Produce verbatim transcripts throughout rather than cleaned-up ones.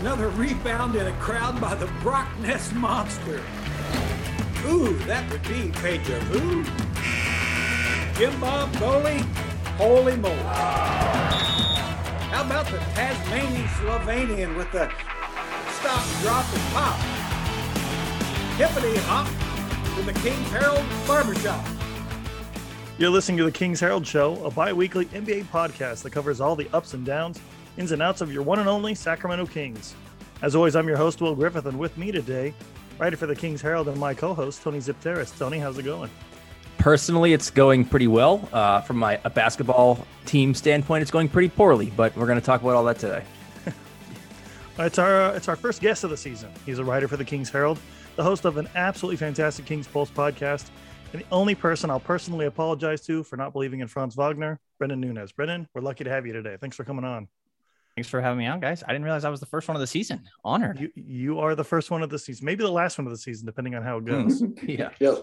another rebound in a crowd by the Brock Ness Monster. Ooh, that would be deja vu. Jim Bob Goalie, holy moly. How about the Tasmanian Slovenian with the stop, drop, and pop? Hippity hop with the King's Herald Barbershop. You're listening to the King's Herald Show, a bi-weekly N B A podcast that covers all the ups and downs, ins and outs of your one and only Sacramento Kings. As always, I'm your host, Will Griffith, and with me today, writer for the King's Herald and my co-host, Tony Zipteris. Tony, how's it going? Personally, it's going pretty well. Uh, from my a basketball team standpoint, it's going pretty poorly, but we're going to talk about all that today. it's our it's our first guest of the season. He's a writer for the King's Herald, the host of an absolutely fantastic King's Pulse podcast, and the only person I'll personally apologize to for not believing in Franz Wagner, Brenden Nunes. Brenden, we're lucky to have you today. Thanks for coming on. Thanks for having me on, guys. I didn't realize I was the first one of the season. Honored. You, you are the first one of the season, maybe the last one of the season, depending on how it goes. yeah. yeah.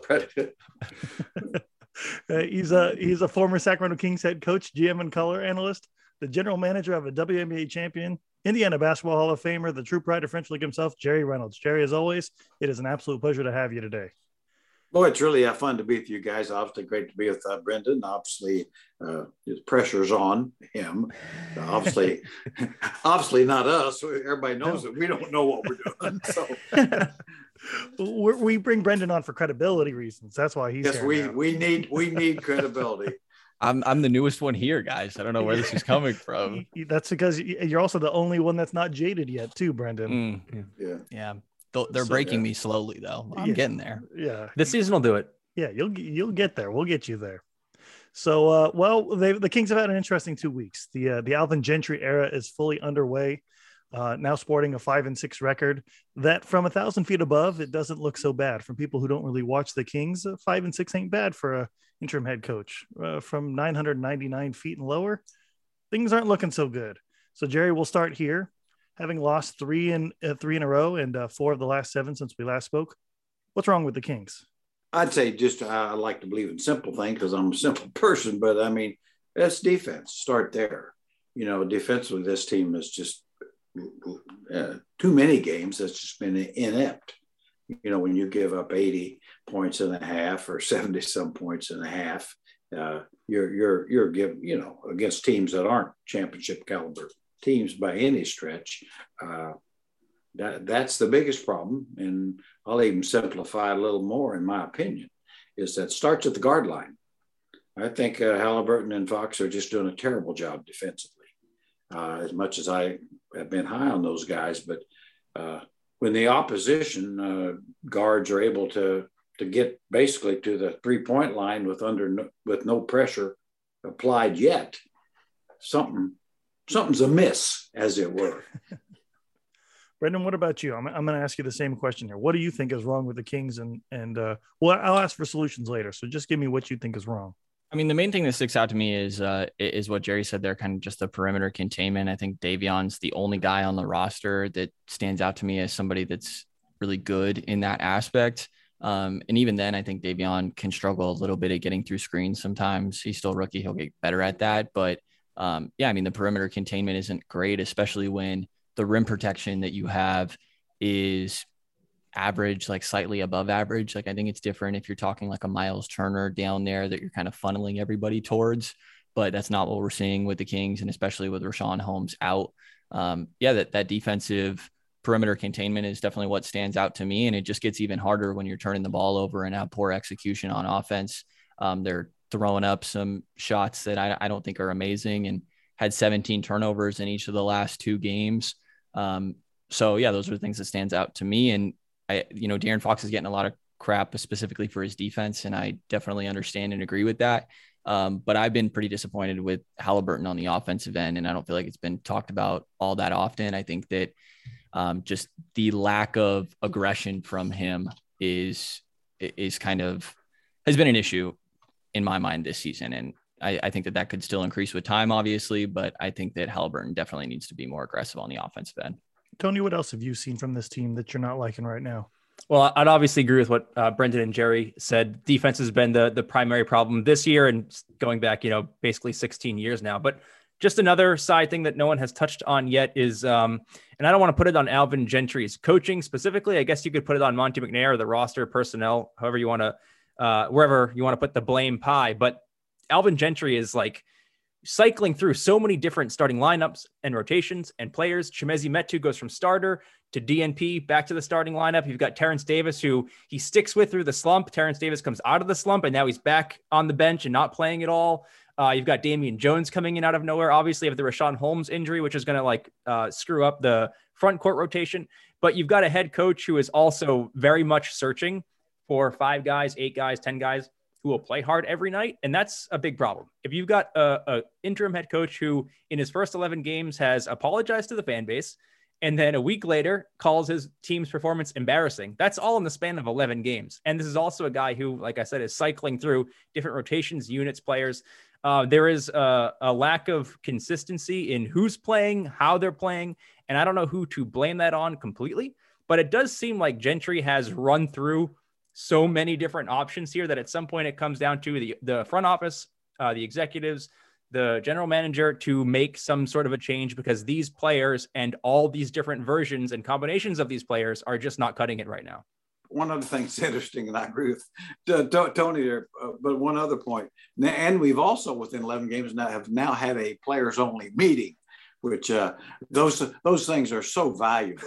he's a he's a former Sacramento Kings head coach, G M and color analyst, the general manager of a W N B A champion, Indiana Basketball Hall of Famer, the true pride of French League himself, Jerry Reynolds. Jerry, as always, it is an absolute pleasure to have you today. Well, it's really uh, fun to be with you guys. Obviously, great to be with uh, Brenden. Obviously, uh, his pressure's on him. Uh, obviously, obviously not us. Everybody knows no. that we don't know what we're doing. So we're, we bring Brenden on for credibility reasons. That's why he's yes, here. Yes, we, we need we need credibility. I'm I'm the newest one here, guys. I don't know where this is coming from. That's because you're also the only one that's not jaded yet, too, Brenden. Mm. Yeah. yeah. yeah. They're so, breaking yeah. me slowly, though. I'm yeah. getting there. Yeah, this season will do it. Yeah, you'll you'll get there. We'll get you there. So, uh, well, they, the Kings have had an interesting two weeks. The uh, the Alvin Gentry era is fully underway, uh, now sporting a five and six record. That from a thousand feet above, it doesn't look so bad. From people who don't really watch the Kings, uh, five and six ain't bad for a interim head coach. Uh, from nine hundred ninety-nine feet and lower, things aren't looking so good. So, Jerry, we'll start here. Having lost three in uh, three in a row and uh, four of the last seven since we last spoke, what's wrong with the Kings? I'd say just uh, I like to believe in simple things because I'm a simple person, but I mean that's defense. Start there. You know, defensively, this team is just uh, too many games that's just been inept. You know, when you give up eighty points and a half or seventy some points and a half, uh, you're you're you're giving you know against teams that aren't championship caliber teams by any stretch. Uh, that that's the biggest problem. And I'll even simplify a little more, in my opinion, is that starts at the guard line. I think uh, Haliburton and Fox are just doing a terrible job defensively, uh, as much as I have been high on those guys. But uh, when the opposition uh, guards are able to to get basically to the three-point line with under no, with no pressure applied yet, something Something's amiss, as it were. Brenden, what about you? I'm, I'm going to ask you the same question here. What do you think is wrong with the Kings? And and uh, well, I'll ask for solutions later. So just give me what you think is wrong. I mean, the main thing that sticks out to me is uh, is what Jerry said there, kind of just the perimeter containment. I think Davion's the only guy on the roster that stands out to me as somebody that's really good in that aspect. Um, and even then, I think Davion can struggle a little bit at getting through screens sometimes. He's still a rookie. He'll get better at that. But Um, yeah, I mean, the perimeter containment isn't great, especially when the rim protection that you have is average, like slightly above average. Like I think it's different if you're talking like a Myles Turner down there that you're kind of funneling everybody towards, but that's not what we're seeing with the Kings. And especially with Rashawn Holmes out. Um, yeah, that, that defensive perimeter containment is definitely what stands out to me. And it just gets even harder when you're turning the ball over and have poor execution on offense. Um, they're throwing up some shots that I, I don't think are amazing and had seventeen turnovers in each of the last two games. Um, so yeah, those are the things that stands out to me. And I, you know, De'Aaron Fox is getting a lot of crap specifically for his defense. And I definitely understand and agree with that. Um, but I've been pretty disappointed with Haliburton on the offensive end. And I don't feel like it's been talked about all that often. I think that um, just the lack of aggression from him is, is kind of has been an issue in my mind this season. And I, I think that that could still increase with time, obviously, but I think that Haliburton definitely needs to be more aggressive on the offensive end. Tony, what else have you seen from this team that you're not liking right now? Well, I'd obviously agree with what uh, Brenden and Jerry said. Defense has been the, the primary problem this year and going back, you know, basically sixteen years now, but Just another side thing that no one has touched on yet is, um, and I don't want to put it on Alvin Gentry's coaching specifically. I guess you could put it on Monty McNair or the roster personnel, however you want to, uh, wherever you want to put the blame pie. But Alvin Gentry is like cycling through so many different starting lineups and rotations and players. Chimezie Metu goes from starter to D N P back to the starting lineup. You've got Terrence Davis, who he sticks with through the slump. Terrence Davis comes out of the slump, and now he's back on the bench and not playing at all. Uh, you've got Damian Jones coming in out of nowhere. Obviously, you have the Rashawn Holmes injury, which is going to like uh, screw up the front court rotation. But you've got a head coach who is also very much searching for five guys, eight guys, ten guys who will play hard every night, and that's a big problem. If you've got a, a interim head coach who, in his first eleven games, has apologized to the fan base, and then a week later calls his team's performance embarrassing. That's all in the span of eleven games. And this is also a guy who, like I said, is cycling through different rotations, units, players. Uh, there is a, a lack of consistency in who's playing, how they're playing. And I don't know who to blame that on completely, but it does seem like Gentry has run through so many different options here that at some point it comes down to the, the front office, uh, the executives, the general manager to make some sort of a change, because these players and all these different versions and combinations of these players are just not cutting it right now. One other thing's interesting, and I agree with Tony there, but one other point. And we've also, within eleven games now, have now had a players-only meeting, which uh, those those things are so valuable.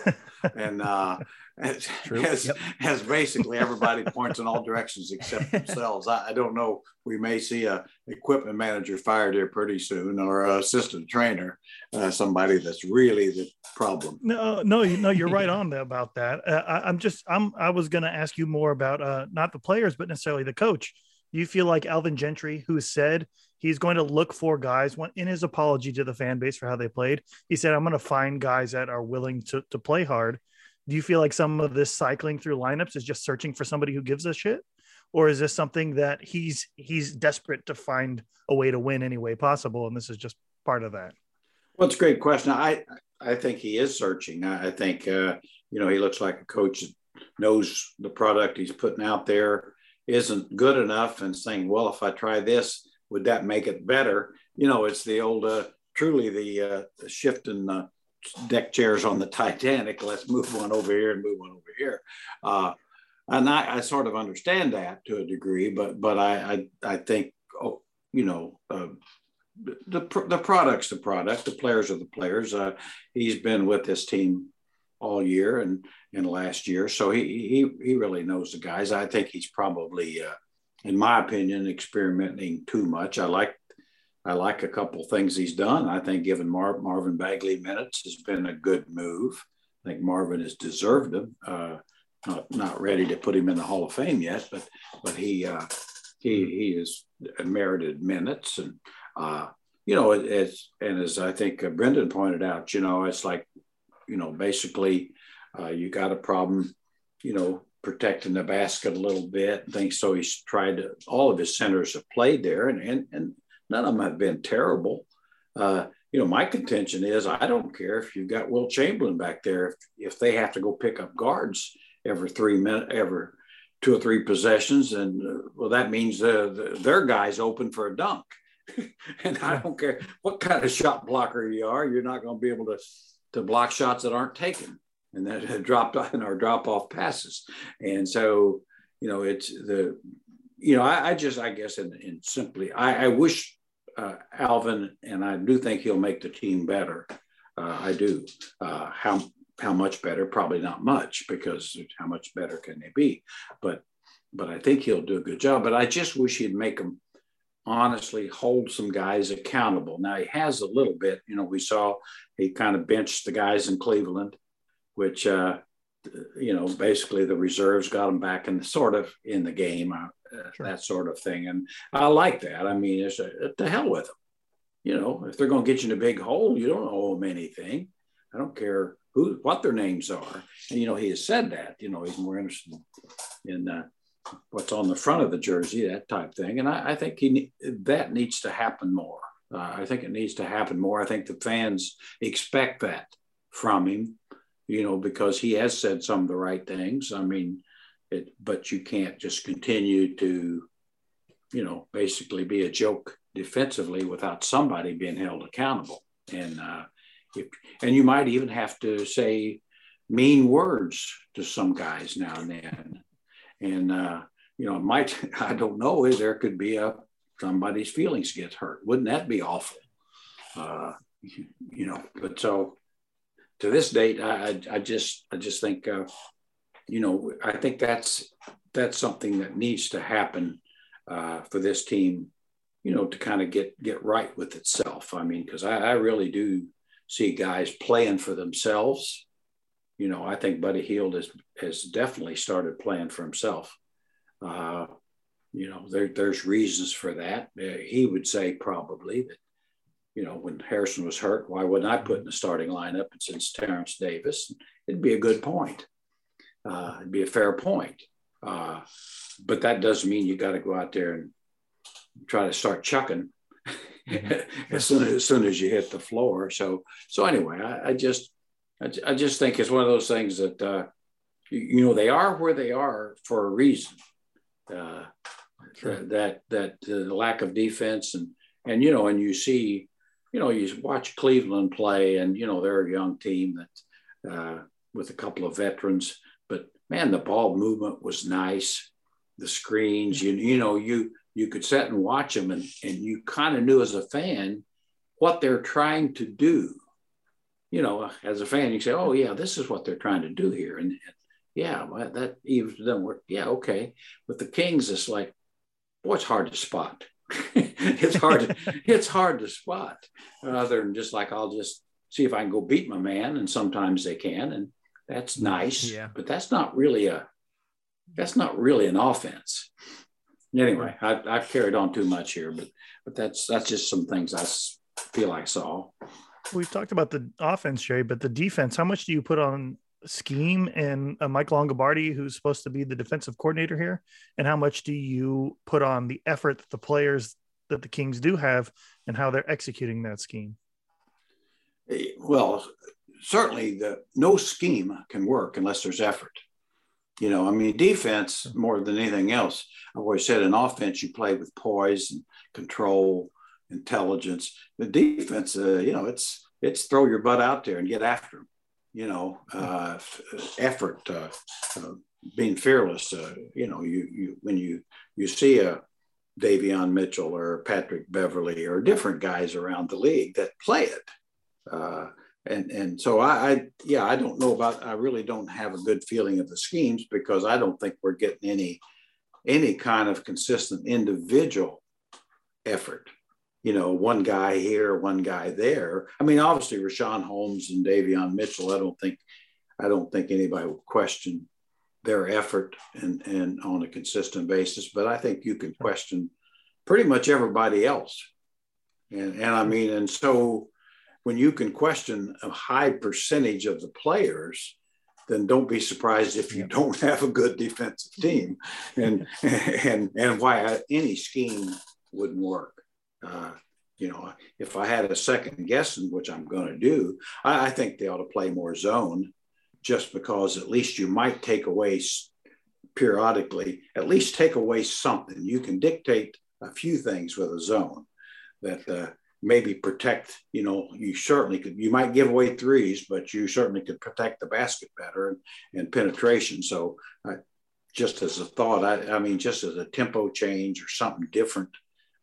And uh, as, as, yep. as basically everybody points in all directions except themselves. I, I don't know. We may see a equipment manager fired here pretty soon, or an assistant trainer, uh, somebody that's really the problem. No, no, no, you're right on about that. Uh, I, I'm just, I'm, I was going to ask you more about uh, not the players, but necessarily the coach. Do you feel like Alvin Gentry, who said he's going to look for guys, when, in his apology to the fan base for how they played, he said, I'm going to find guys that are willing to, to play hard. Do you feel like some of this cycling through lineups is just searching for somebody who gives a shit? Or is this something that he's he's desperate to find a way to win any way possible, and this is just part of that? Well, it's a great question. I I think he is searching. I think, uh, you know, he looks like a coach that knows the product he's putting out there isn't good enough and saying, well, if I try this, would that make it better? You know, it's the old, uh, truly the, uh, the shift in the deck chairs on the Titanic. Let's move one over here and move one over here. Uh, and I, I sort of understand that to a degree, but but I I, I think, oh, you know, uh, the the product's the product, the players are the players. Uh, he's been with this team all year and and last year, so he he he really knows the guys. I think he's probably, uh, in my opinion, experimenting too much. I like. I like a couple things he's done. I think giving Mar- Marvin Bagley minutes has been a good move. I think Marvin has deserved them. Uh, not, not ready to put him in the Hall of Fame yet, but but he uh, he he has merited minutes. And uh, you know, as and as I think Brenden pointed out, you know, it's like, you know, basically uh, you got a problem, you know, protecting the basket a little bit. And things. So he's tried to, all of his centers have played there, and and and. None of them have been terrible. Uh, you know, my contention is I don't care if you've got Will Chamberlain back there. If, if they have to go pick up guards every three minutes, every two or three possessions, and uh, well, that means the, the, their guy's open for a dunk. And I don't care what kind of shot blocker you are, you're not going to be able to to block shots that aren't taken and that dropped on or drop off passes. And so, you know, it's the, you know, I, I just, I guess, and, and simply, I, I wish. Uh, Alvin, and I do think he'll make the team better. Uh, I do. Uh, how how much better? Probably not much, because how much better can they be? But but I think he'll do a good job. But I just wish he'd make them honestly hold some guys accountable. Now he has a little bit. You know, we saw he kind of benched the guys in Cleveland, which uh, you know, basically the reserves got them back in the, sort of in the game. I, Uh, sure. That sort of thing. And I like that. I mean, it's a, to hell with them. You know, if they're going to get you in a big hole, you don't owe them anything. I don't care who, what their names are. And, you know, he has said that, you know, he's more interested in uh, what's on the front of the jersey, that type thing. And I, I think he that needs to happen more. Uh, I think it needs to happen more. I think the fans expect that from him, you know, because he has said some of the right things. I mean, It, but you can't just continue to, you know, basically be a joke defensively without somebody being held accountable. And uh, if, and you might even have to say mean words to some guys now and then. And, uh, you know, might, I don't know, is there could be a, somebody's feelings get hurt. Wouldn't that be awful? Uh, you know, but so to this date, I, I just, I just think, uh, you know, I think that's, that's something that needs to happen uh, for this team, you know, to kind of get, get right with itself. I mean, cause I, I really do see guys playing for themselves. You know, I think Buddy Hield has, has definitely started playing for himself. Uh, you know, there, there's reasons for that. Uh, he would say probably that, you know, when Harrison was hurt, why wouldn't I put in the starting lineup? And since Terrence Davis, it'd be a good point. Uh, it'd be a fair point. Uh, but that doesn't mean you got to go out there and try to start chucking as soon as, as soon as you hit the floor. So, so anyway, I, I just, I, I just think it's one of those things that, uh, you, you know, they are where they are for a reason. Uh, sure. That that uh, the lack of defense and and you know and you see, you know, you watch Cleveland play, and you know they're a young team that uh, with a couple of veterans, but man, the ball movement was nice. The screens, you you know you you could sit and watch them, and and you kind of knew as a fan what they're trying to do. You know, as a fan, you say, "Oh yeah, this is what they're trying to do here," and yeah, well, that even doesn't work. Yeah, okay. With the Kings, it's like, boy, it's hard to spot. it's hard. To, it's hard to spot. Other than just like, I'll just see if I can go beat my man, and sometimes they can, and that's nice. Yeah. But that's not really a. That's not really an offense. Anyway, I, I've carried on too much here, but but that's that's just some things I feel I saw. We've talked about the offense, Jerry, but the defense. How much do you put on scheme and uh, Mike Longobardi, who's supposed to be the defensive coordinator here, and how much do you put on the effort that the players that the Kings do have and how they're executing that scheme? Well, certainly the no scheme can work unless there's effort. You know, I mean, defense more than anything else. I've always said in offense, you play with poise and control, intelligence. The defense, uh, you know, it's it's throw your butt out there and get after them. You know, uh, effort, uh, uh, being fearless. Uh, you know, you you when you you see a Davion Mitchell or Patrick Beverly or different guys around the league that play it, uh, and and so I, I yeah I don't know about I really don't have a good feeling of the schemes because I don't think we're getting any any kind of consistent individual effort. You know, one guy here, one guy there. I mean, obviously, Rashawn Holmes and Davion Mitchell. I don't think, I don't think anybody will question their effort and and on a consistent basis. But I think you can question pretty much everybody else. And and I mean, and so when you can question a high percentage of the players, then don't be surprised if you don't have a good defensive team. And and and why any scheme wouldn't work. Uh, you know, if I had a second guessing, which I'm going to do, I, I think they ought to play more zone just because at least you might take away periodically, at least take away something. You can dictate a few things with a zone that uh, maybe protect, you know, you certainly could, you might give away threes, but you certainly could protect the basket better and, and penetration. So I, just as a thought, I, I mean, just as a tempo change or something different,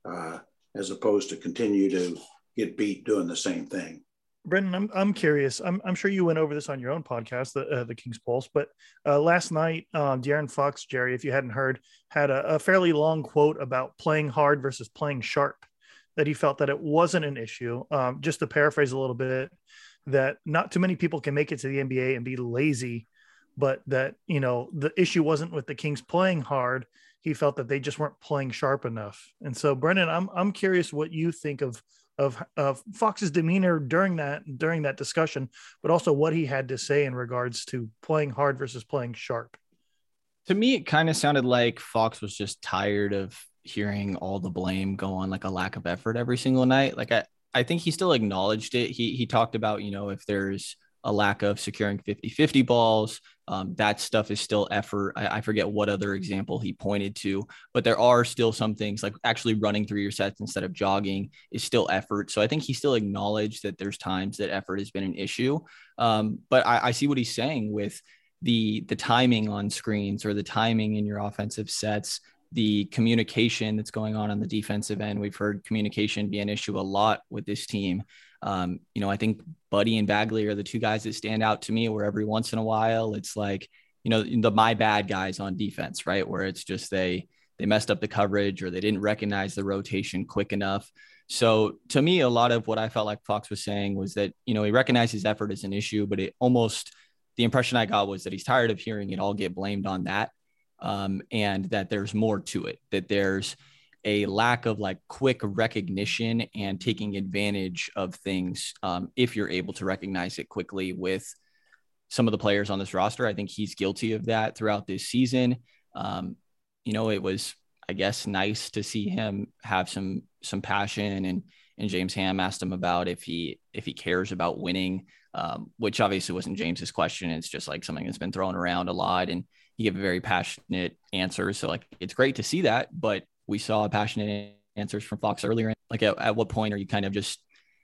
uh, as opposed to continue to get beat doing the same thing. Brenden, I'm I'm curious. I'm I'm sure you went over this on your own podcast, the uh, the King's Pulse. But uh, last night, um, De'Aaron Fox, Jerry, if you hadn't heard, had a, a fairly long quote about playing hard versus playing sharp. That he felt that it wasn't an issue. Um, just to paraphrase a little bit, that not too many people can make it to the N B A and be lazy, but that you know the issue wasn't with the Kings playing hard. He felt that they just weren't playing sharp enough. And so Brenden, I'm, I'm curious what you think of, of, of Fox's demeanor during that, during that discussion, but also what he had to say in regards to playing hard versus playing sharp. To me, it kind of sounded like Fox was just tired of hearing all the blame go on like a lack of effort every single night. Like I, I think he still acknowledged it. He, he talked about, you know, if there's a lack of securing fifty-fifty balls. Um, that stuff is still effort. I, I forget what other example he pointed to, but there are still some things like actually running through your sets instead of jogging is still effort. So I think he still acknowledged that there's times that effort has been an issue. Um, but I, I see what he's saying with the the timing on screens or the timing in your offensive sets, the communication that's going on on the defensive end. We've heard communication be an issue a lot with this team. Um, you know, I think Buddy and Bagley are the two guys that stand out to me where every once in a while, it's like, you know, the, my bad guys on defense, right? Where it's just, they, they messed up the coverage or they didn't recognize the rotation quick enough. So to me, a lot of what I felt like Fox was saying was that, you know, he recognizes effort as an issue, but it almost, the impression I got was that he's tired of hearing it all get blamed on that. Um, and that there's more to it, that there's a lack of like quick recognition and taking advantage of things. Um, if you're able to recognize it quickly with some of the players on this roster, I think he's guilty of that throughout this season. Um, you know, it was, I guess, nice to see him have some, some passion, and, and James Ham asked him about if he, if he cares about winning, um, which obviously wasn't James's question. It's just like something that's been thrown around a lot, and he gave a very passionate answer. So like, it's great to see that, but we saw passionate answers from Fox earlier. Like at, at what point are you kind of just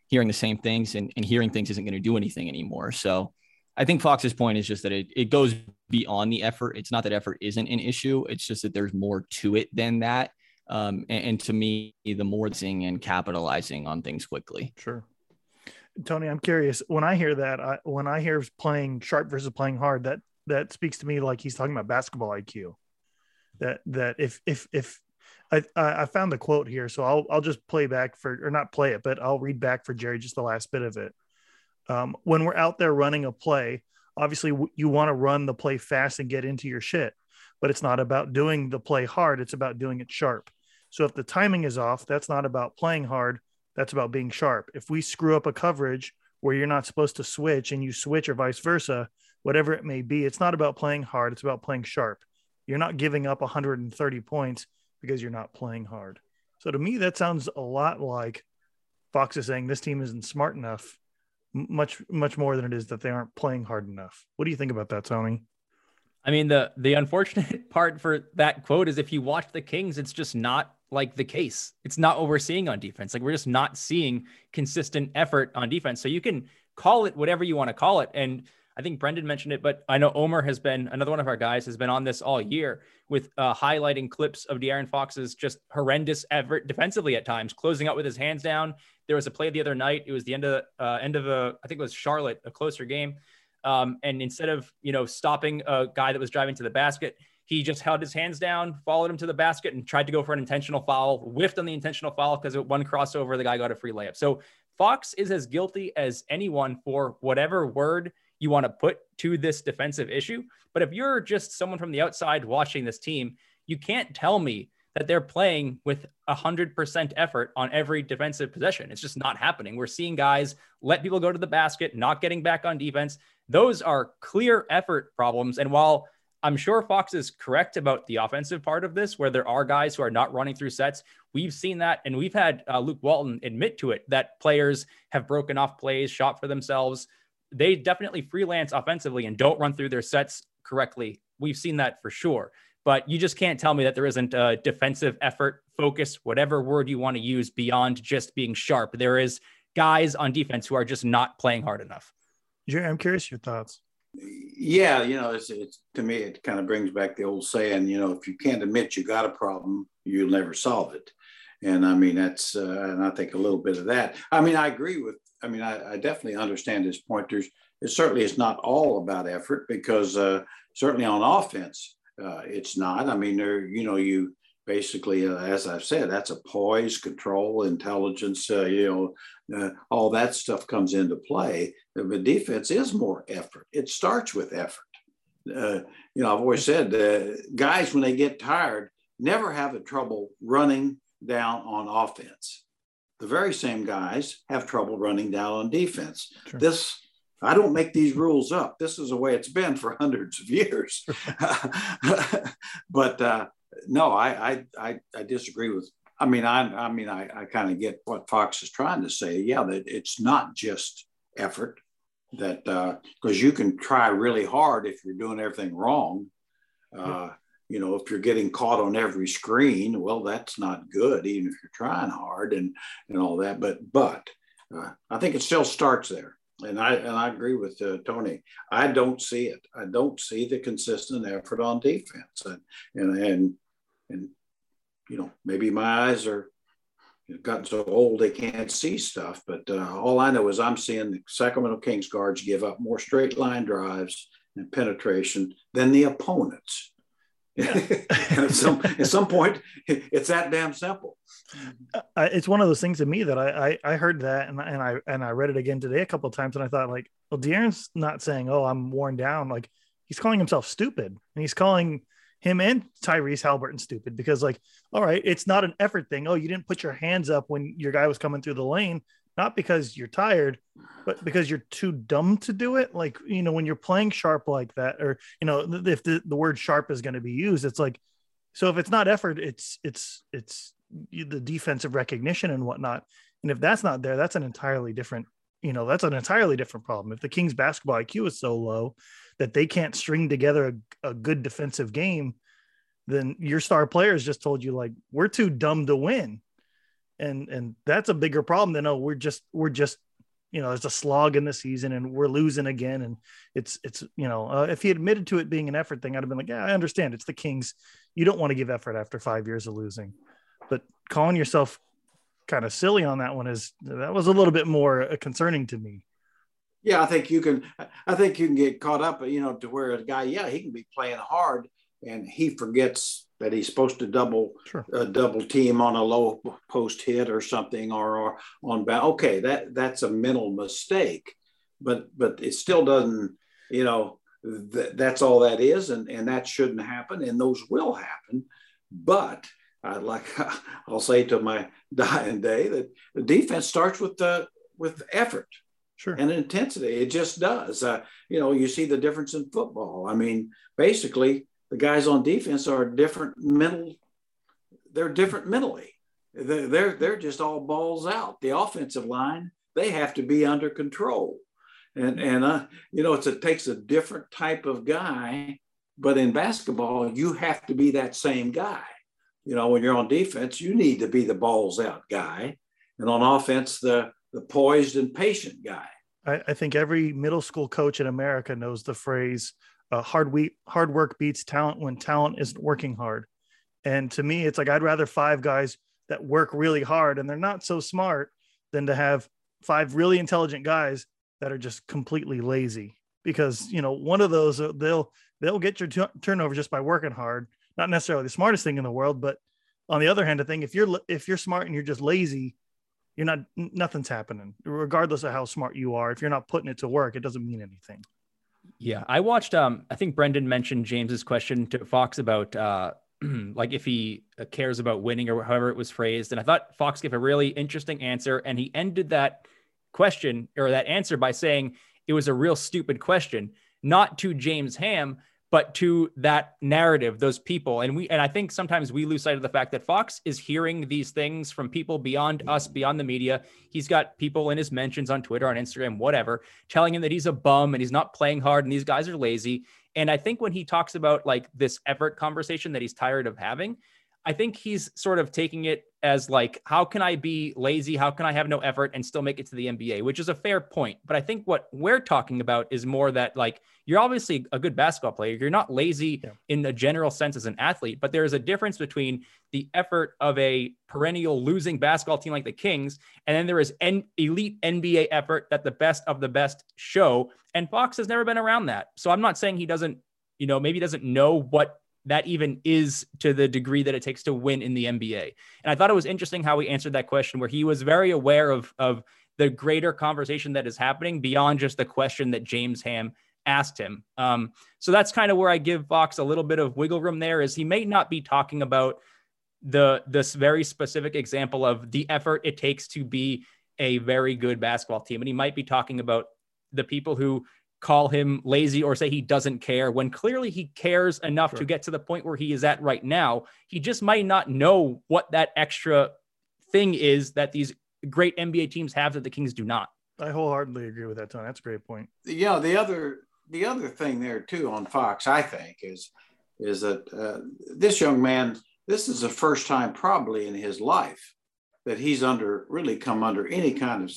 hearing the same things, and, and hearing things isn't going to do anything anymore. So I think Fox's point is just that it, it goes beyond the effort. It's not that effort isn't an issue. It's just that there's more to it than that. Um, and, and to me, the more thing and capitalizing on things quickly. Sure. Tony, I'm curious, when I hear that, I, when I hear playing sharp versus playing hard, that, that speaks to me like he's talking about basketball I Q. That that if if if I I found the quote here, so I'll I'll just play back for or not play it, but I'll read back for Jerry just the last bit of it. Um, when we're out there running a play, obviously you want to run the play fast and get into your shit, but it's not about doing the play hard. It's about doing it sharp. So if the timing is off, that's not about playing hard. That's about being sharp. If we screw up a coverage where you're not supposed to switch and you switch or vice versa, whatever it may be, it's not about playing hard. It's about playing sharp. You're not giving up one hundred thirty points because you're not playing hard. So to me, that sounds a lot like Fox is saying this team isn't smart enough, much, much more than it is that they aren't playing hard enough. What do you think about that, Tony? I mean, the, the unfortunate part for that quote is if you watch the Kings, it's just not like the case. It's not what we're seeing on defense. Like, we're just not seeing consistent effort on defense. So you can call it whatever you want to call it. And I think Brenden mentioned it, but I know Omer has been, another one of our guys, has been on this all year with uh, highlighting clips of De'Aaron Fox's just horrendous effort defensively at times, closing out with his hands down. There was a play the other night. It was the end of uh, end of a, I think it was Charlotte, a closer game. Um, and instead of, you know, stopping a guy that was driving to the basket, he just held his hands down, followed him to the basket, and tried to go for an intentional foul, whiffed on the intentional foul because at one crossover, the guy got a free layup. So Fox is as guilty as anyone for whatever word you want to put to this defensive issue. But if you're just someone from the outside watching this team, you can't tell me that they're playing with one hundred percent effort on every defensive possession. It's just not happening. We're seeing guys let people go to the basket, not getting back on defense. Those are clear effort problems. And while I'm sure Fox is correct about the offensive part of this, where there are guys who are not running through sets, we've seen that. And we've had uh, Luke Walton admit to it, that players have broken off plays, shot for themselves. They definitely freelance offensively and don't run through their sets correctly. We've seen that for sure, but you just can't tell me that there isn't a defensive effort, focus, whatever word you want to use beyond just being sharp. There is guys on defense who are just not playing hard enough. Jerry, I'm curious your thoughts. Yeah. You know, it's, it's to me, it kind of brings back the old saying, you know, if you can't admit you got a problem, you'll never solve it. And I mean, that's, uh, and I think a little bit of that. I mean, I agree with, I mean, I, I definitely understand his point. There's, it certainly is not all about effort because uh, certainly on offense, uh, it's not. I mean, there, you know, you basically, uh, as I've said, that's a poise, control, intelligence, uh, you know, uh, all that stuff comes into play. But defense is more effort. It starts with effort. Uh, you know, I've always said uh, guys, when they get tired, never have a trouble running down on offense. The very same guys have trouble running down on defense. Sure. This, I don't make these rules up. This is the way it's been for hundreds of years. But uh, no, I, I I I disagree with. I mean, I I mean, I, I kind of get what Fox is trying to say. Yeah, that it's not just effort. that because uh, you can try really hard if you're doing everything wrong. Uh, you know, if you're getting caught on every screen, well, that's not good, even if you're trying hard and, and all that. But but uh, I think it still starts there. And I and I agree with uh, Tony. I don't see it. I don't see the consistent effort on defense. And and and, and you know, maybe my eyes are gotten so old they can't see stuff. But uh, all I know is I'm seeing the Sacramento Kings guards give up more straight line drives and penetration than the opponents. And at some at some point, it's that damn simple. Uh, it's one of those things to me that I I, I heard that and, and I and I read it again today a couple of times, and I thought, like, well, De'Aaron's not saying, oh, I'm worn down. Like, he's calling himself stupid, and he's calling him and Tyrese Haliburton stupid because, like, all right, it's not an effort thing. Oh, you didn't put your hands up when your guy was coming through the lane, not because you're tired, but because you're too dumb to do it. Like, you know, when you're playing sharp like that, or, you know, if the, the word sharp is going to be used, it's like, so if it's not effort, it's, it's, it's the defensive recognition and whatnot. And if that's not there, that's an entirely different, you know, that's an entirely different problem. If the Kings basketball I Q is so low that they can't string together a, a good defensive game, then your star players just told you, like, we're too dumb to win. And and that's a bigger problem than, oh, we're just, we're just, you know, it's a slog in the season and we're losing again. And it's, it's you know, uh, if he admitted to it being an effort thing, I'd have been like, yeah, I understand. It's the Kings. You don't want to give effort after five years of losing. But calling yourself kind of silly on that one is, that was a little bit more concerning to me. Yeah, I think you can, I think you can get caught up, you know, to where a guy, yeah, he can be playing hard and he forgets that he's supposed to double sure. uh, double team on a low post hit or something, or, or on back. Okay, that that's a mental mistake, but but it still doesn't, you know, th- that's all that is, and, and that shouldn't happen, and those will happen. But I'd like I'll say to my dying day that the defense starts with the with effort, sure, and intensity. It just does. Uh, you know, you see the difference in football. I mean, basically, the guys on defense are different mental. They're different mentally. They're, they're, they're just all balls out. The offensive line, they have to be under control. And, and uh, you know, it's, it takes a different type of guy, but in basketball, you have to be that same guy. You know, when you're on defense, you need to be the balls out guy. And on offense, the, the poised and patient guy. I, I think every middle school coach in America knows the phrase, Uh, hard we hard work beats talent when talent isn't working hard. And to me, it's like, I'd rather five guys that work really hard and they're not so smart than to have five really intelligent guys that are just completely lazy, because, you know, one of those, they'll, they'll get your t- turnover just by working hard. Not necessarily the smartest thing in the world, but on the other hand, I think if you're, if you're smart and you're just lazy, you're not, nothing's happening regardless of how smart you are. If you're not putting it to work, it doesn't mean anything. Yeah, I watched, um, I think Brenden mentioned James's question to Fox about uh, like if he cares about winning or however it was phrased. And I thought Fox gave a really interesting answer. And he ended that question or that answer by saying it was a real stupid question, not to James Ham, but to that narrative, those people. And we, and I think sometimes we lose sight of the fact that Fox is hearing these things from people beyond us, beyond the media. He's got people in his mentions on Twitter, on Instagram, whatever, telling him that he's a bum and he's not playing hard and these guys are lazy. And I think when he talks about like this effort conversation that he's tired of having, I think he's sort of taking it as like, how can I be lazy? How can I have no effort and still make it to the N B A? Which is a fair point. But I think what we're talking about is more that, like, you're obviously a good basketball player. You're not lazy yeah. in the general sense as an athlete, but there is a difference between the effort of a perennial losing basketball team like the Kings, and then there is an elite N B A effort that the best of the best show. And Fox has never been around that. So I'm not saying he doesn't, you know, maybe doesn't know what that even is to the degree that it takes to win in the N B A. And I thought it was interesting how he answered that question, where he was very aware of, of the greater conversation that is happening beyond just the question that James Ham asked him. Um, so that's kind of where I give Fox a little bit of wiggle room there, is he may not be talking about the this very specific example of the effort it takes to be a very good basketball team. And he might be talking about the people who call him lazy or say he doesn't care, when clearly he cares enough sure. to get to the point where he is at right now. He just might not know what that extra thing is that these great N B A teams have that the Kings do not. I wholeheartedly agree with that, Tony. That's a great point. Yeah, the other the other thing there too on Fox, I think, is is that uh, this young man, this is the first time probably in his life that he's under really come under any kind of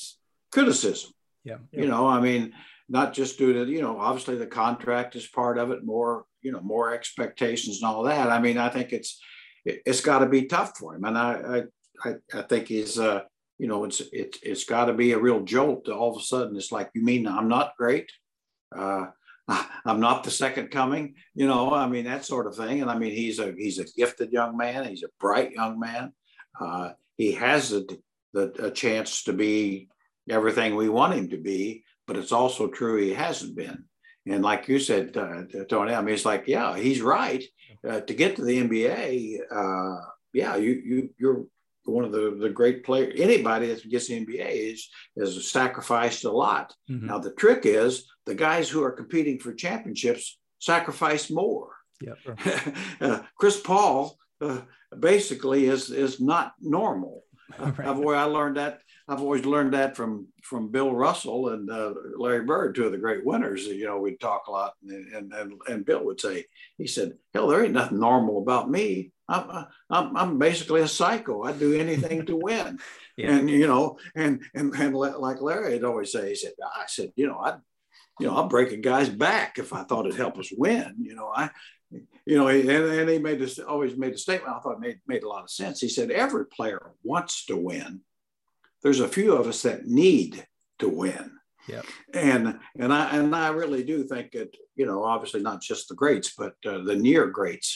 criticism. Yeah, yeah. You know, I mean, not just due to, you know, obviously the contract is part of it, more, you know, more expectations and all that. I mean, I think it's it, it's got to be tough for him, and I I I, I think he's. Uh, You know, it's it, it's got to be a real jolt to all of a sudden. It's like, you mean I'm not great? Uh, I'm not the second coming? You know, I mean, that sort of thing. And I mean, he's a he's a gifted young man. He's a bright young man. Uh, he has the, the a chance to be everything we want him to be. But it's also true he hasn't been. And like you said, uh, Tony, I mean, it's like, yeah, he's right. Uh, to get to the N B A, uh, yeah, you you you're. One of the, the great players, anybody that gets the N B A is, is sacrificed a lot. Mm-hmm. Now, the trick is the guys who are competing for championships sacrifice more. Yep. uh, Chris Paul uh, basically is is not normal. Right. I've, I learned that, I've always learned that from, from Bill Russell and uh, Larry Bird, two of the great winners. You know, we'd talk a lot, and, and, and, and Bill would say, he said, hell, there ain't nothing normal about me. I'm, I'm, I'm basically a psycho. I do anything to win. Yeah. And, you know, and, and, and like Larry had always say, he said, I said, you know, I, you know, I'll break a guy's back if I thought it'd help us win. You know, I, you know, and, and he made this, always made a statement. I thought it made, made a lot of sense. He said, every player wants to win. There's a few of us that need to win. Yeah. And, and I, and I really do think that, you know, obviously not just the greats, but uh, the near greats,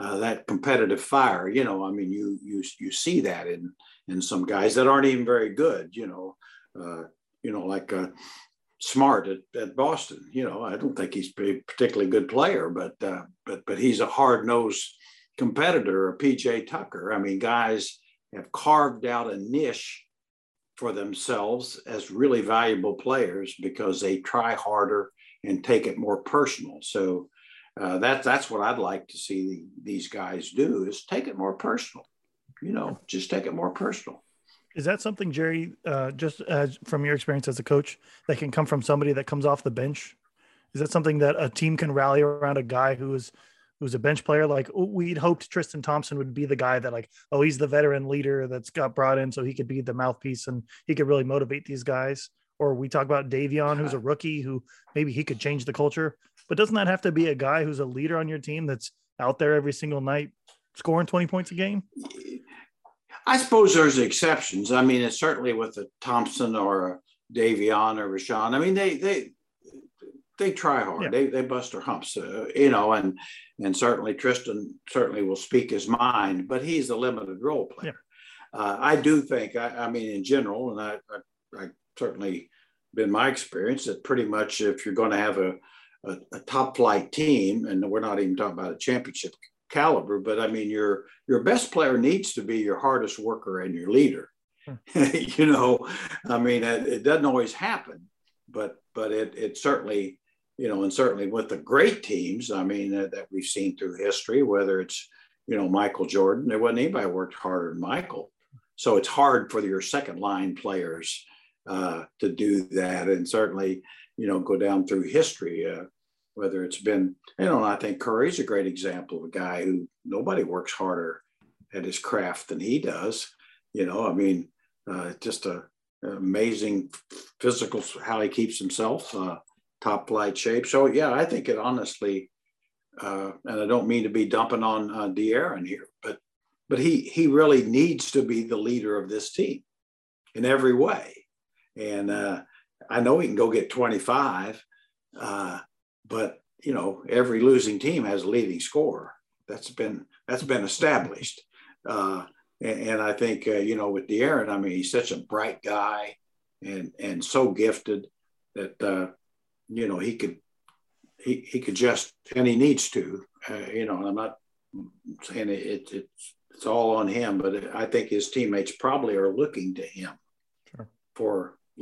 Uh, that competitive fire, you know, I mean, you you you see that in in some guys that aren't even very good, you know, uh, you know, like uh, Smart at, at Boston. You know, I don't think he's a particularly good player, but uh, but but he's a hard-nosed competitor. Or P J Tucker. I mean, guys have carved out a niche for themselves as really valuable players because they try harder and take it more personal. So. Uh, that, that's what I'd like to see these guys do, is take it more personal, you know, just take it more personal. Is that something, Jerry, uh, just as from your experience as a coach, that can come from somebody that comes off the bench? Is that something that a team can rally around a guy who is, who's a bench player? Like, oh, we'd hoped Tristan Thompson would be the guy that, like, oh, he's the veteran leader that's got brought in so he could be the mouthpiece and he could really motivate these guys. Or we talk about Davion, who's a rookie, who maybe he could change the culture. But doesn't that have to be a guy who's a leader on your team that's out there every single night scoring twenty points a game? I suppose there's exceptions. I mean, it's certainly with a Thompson or a Davion or Rashawn. I mean, they they they try hard. Yeah. They they bust their humps, uh, you know, and and certainly Tristan certainly will speak his mind, but he's a limited role player. Yeah. Uh, I do think, I, I mean, in general, and I, I, I certainly been my experience that pretty much if you're going to have a A, a top flight team, and we're not even talking about a championship caliber, but I mean, your, your best player needs to be your hardest worker and your leader. You know, I mean, it, it doesn't always happen, but, but it, it certainly, you know, and certainly with the great teams, I mean, uh, that we've seen through history, whether it's, you know, Michael Jordan, there wasn't anybody worked harder than Michael. So it's hard for your second line players uh, to do that. And certainly, you know, go down through history, uh, whether it's been, you know, and I think Curry's a great example of a guy who nobody works harder at his craft than he does. You know, I mean, uh, just a, an amazing physical, how he keeps himself, uh, top flight shape. So, yeah, I think it honestly, uh, and I don't mean to be dumping on uh, De'Aaron here, but but he he really needs to be the leader of this team in every way. And, uh, I know he can go get twenty-five, uh, but, you know, every losing team has a leading scorer. That's been that's been established. Uh, and, and I think, uh, you know, with De'Aaron, I mean, he's such a bright guy and and so gifted that, uh, you know, he could he, he could just, and he needs to, uh, you know, and I'm not saying it, it, it's, it's all on him, but I think his teammates probably are looking to him sure. for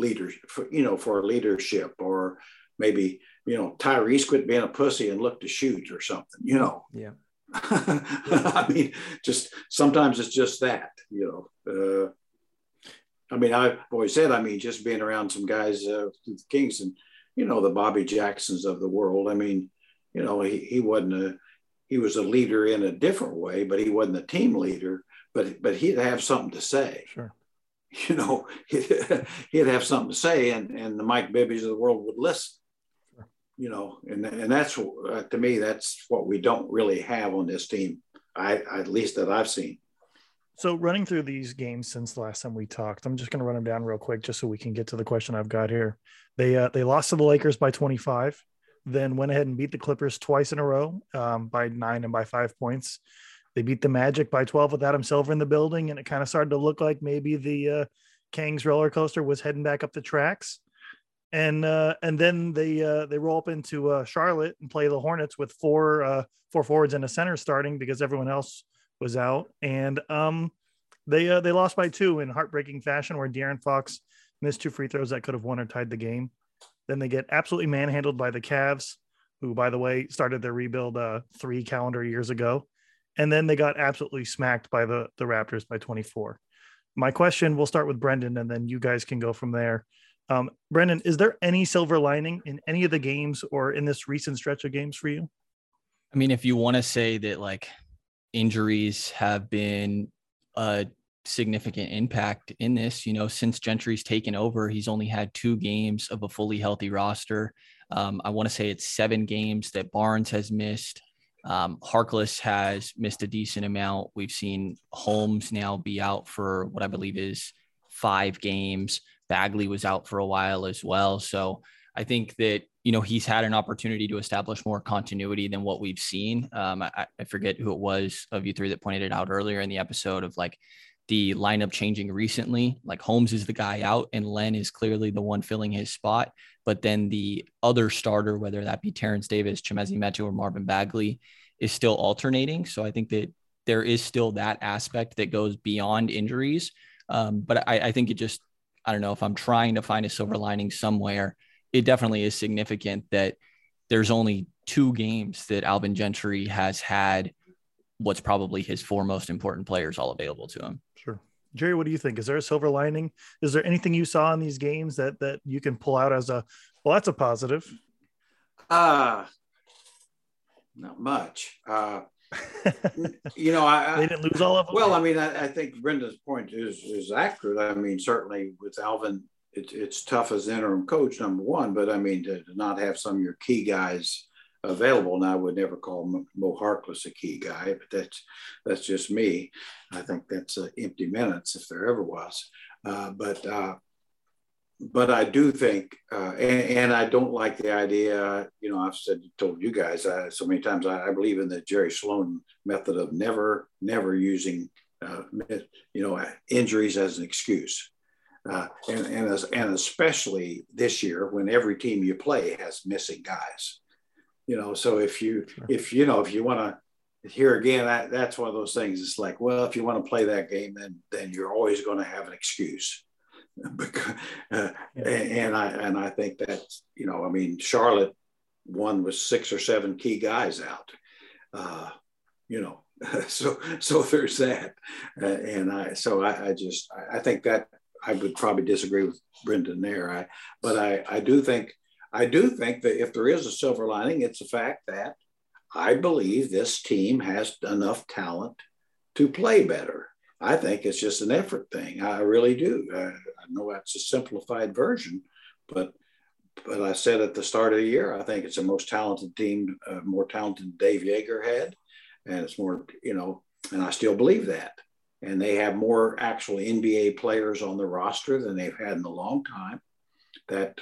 leadership, you know, for leadership, or maybe, you know, Tyrese quit being a pussy and look to shoot or something, you know. Yeah. Yeah. I mean, just sometimes it's just that, you know. Uh, I mean, I've always said, I mean, just being around some guys, uh, the Kings and, you know, the Bobby Jacksons of the world. I mean, you know, he, he wasn't a, he was a leader in a different way, but he wasn't a team leader, but, but he'd have something to say. Sure. You know, he'd, he'd have something to say, and, and the Mike Bibbies of the world would listen, sure. You know, and, and that's, uh, to me, that's what we don't really have on this team, I, at least that I've seen. So running through these games since the last time we talked, I'm just going to run them down real quick just so we can get to the question I've got here. They uh, they lost to the Lakers by twenty-five, then went ahead and beat the Clippers twice in a row um, by nine and by five points. They beat the Magic by twelve with Adam Silver in the building, and it kind of started to look like maybe the uh, Kings roller coaster was heading back up the tracks. And uh, and then they uh, they roll up into uh, Charlotte and play the Hornets with four uh, four forwards and a center starting because everyone else was out, and um, they uh, they lost by two in heartbreaking fashion, where De'Aaron Fox missed two free throws that could have won or tied the game. Then they get absolutely manhandled by the Cavs, who, by the way, started their rebuild uh, three calendar years ago, and then they got absolutely smacked by the the Raptors by twenty-four. My question, we'll start with Brenden, and then you guys can go from there. Um, Brenden, is there any silver lining in any of the games or in this recent stretch of games for you? I mean, if you want to say that, like, injuries have been a significant impact in this, you know, since Gentry's taken over, he's only had two games of a fully healthy roster. Um, I want to say it's seven games that Barnes has missed. Um, Harkless has missed a decent amount. We've seen Holmes now be out for what I believe is five games. Bagley was out for a while as well. So I think that, you know, he's had an opportunity to establish more continuity than what we've seen. Um, I, I forget who it was of you three that pointed it out earlier in the episode of, like, the lineup changing recently. Like, Holmes is the guy out and Len is clearly the one filling his spot. But then the other starter, whether that be Terrence Davis, Chimezie Metu, or Marvin Bagley, is still alternating. So I think that there is still that aspect that goes beyond injuries. Um, but I, I think it just, I don't know if I'm trying to find a silver lining somewhere. It definitely is significant that there's only two games that Alvin Gentry has had what's probably his four most important players all available to him. Sure. Jerry, what do you think? Is there a silver lining? Is there anything you saw in these games that, that you can pull out as a, well, that's a positive? Uh, not much. Uh, you know, I, they didn't lose all of them. Well, I mean, I, I think Brenda's point is, is accurate. I mean, certainly with Alvin, It, it's tough as interim coach, number one, but I mean, to, to not have some of your key guys available. And I would never call Mo Harkless a key guy, but that's, that's just me. I think that's uh, empty minutes if there ever was. Uh, but, uh, but I do think, uh, and, and I don't like the idea, you know, I've said, told you guys I, so many times, I, I believe in the Jerry Sloan method of never, never using, uh, you know, injuries as an excuse. Uh, and and, as, and especially this year, when every team you play has missing guys, you know. So if you sure. if you know if you want to, here again, that, that's one of those things. It's like, well, if you want to play that game, then then you're always going to have an excuse. because, uh, yeah. And I and I think that, you know, I mean, Charlotte won with six or seven key guys out, uh, you know. so so there's that, uh, and I so I, I just I, I think that. I would probably disagree with Brenden there. I, but I, I do think, I do think that if there is a silver lining, it's the fact that I believe this team has enough talent to play better. I think it's just an effort thing. I really do. I, I know that's a simplified version, but, but I said at the start of the year, I think it's the most talented team, uh, more talented than Dave Yeager had. And it's more, you know, and I still believe that. And they have more actual N B A players on the roster than they've had in a long time, that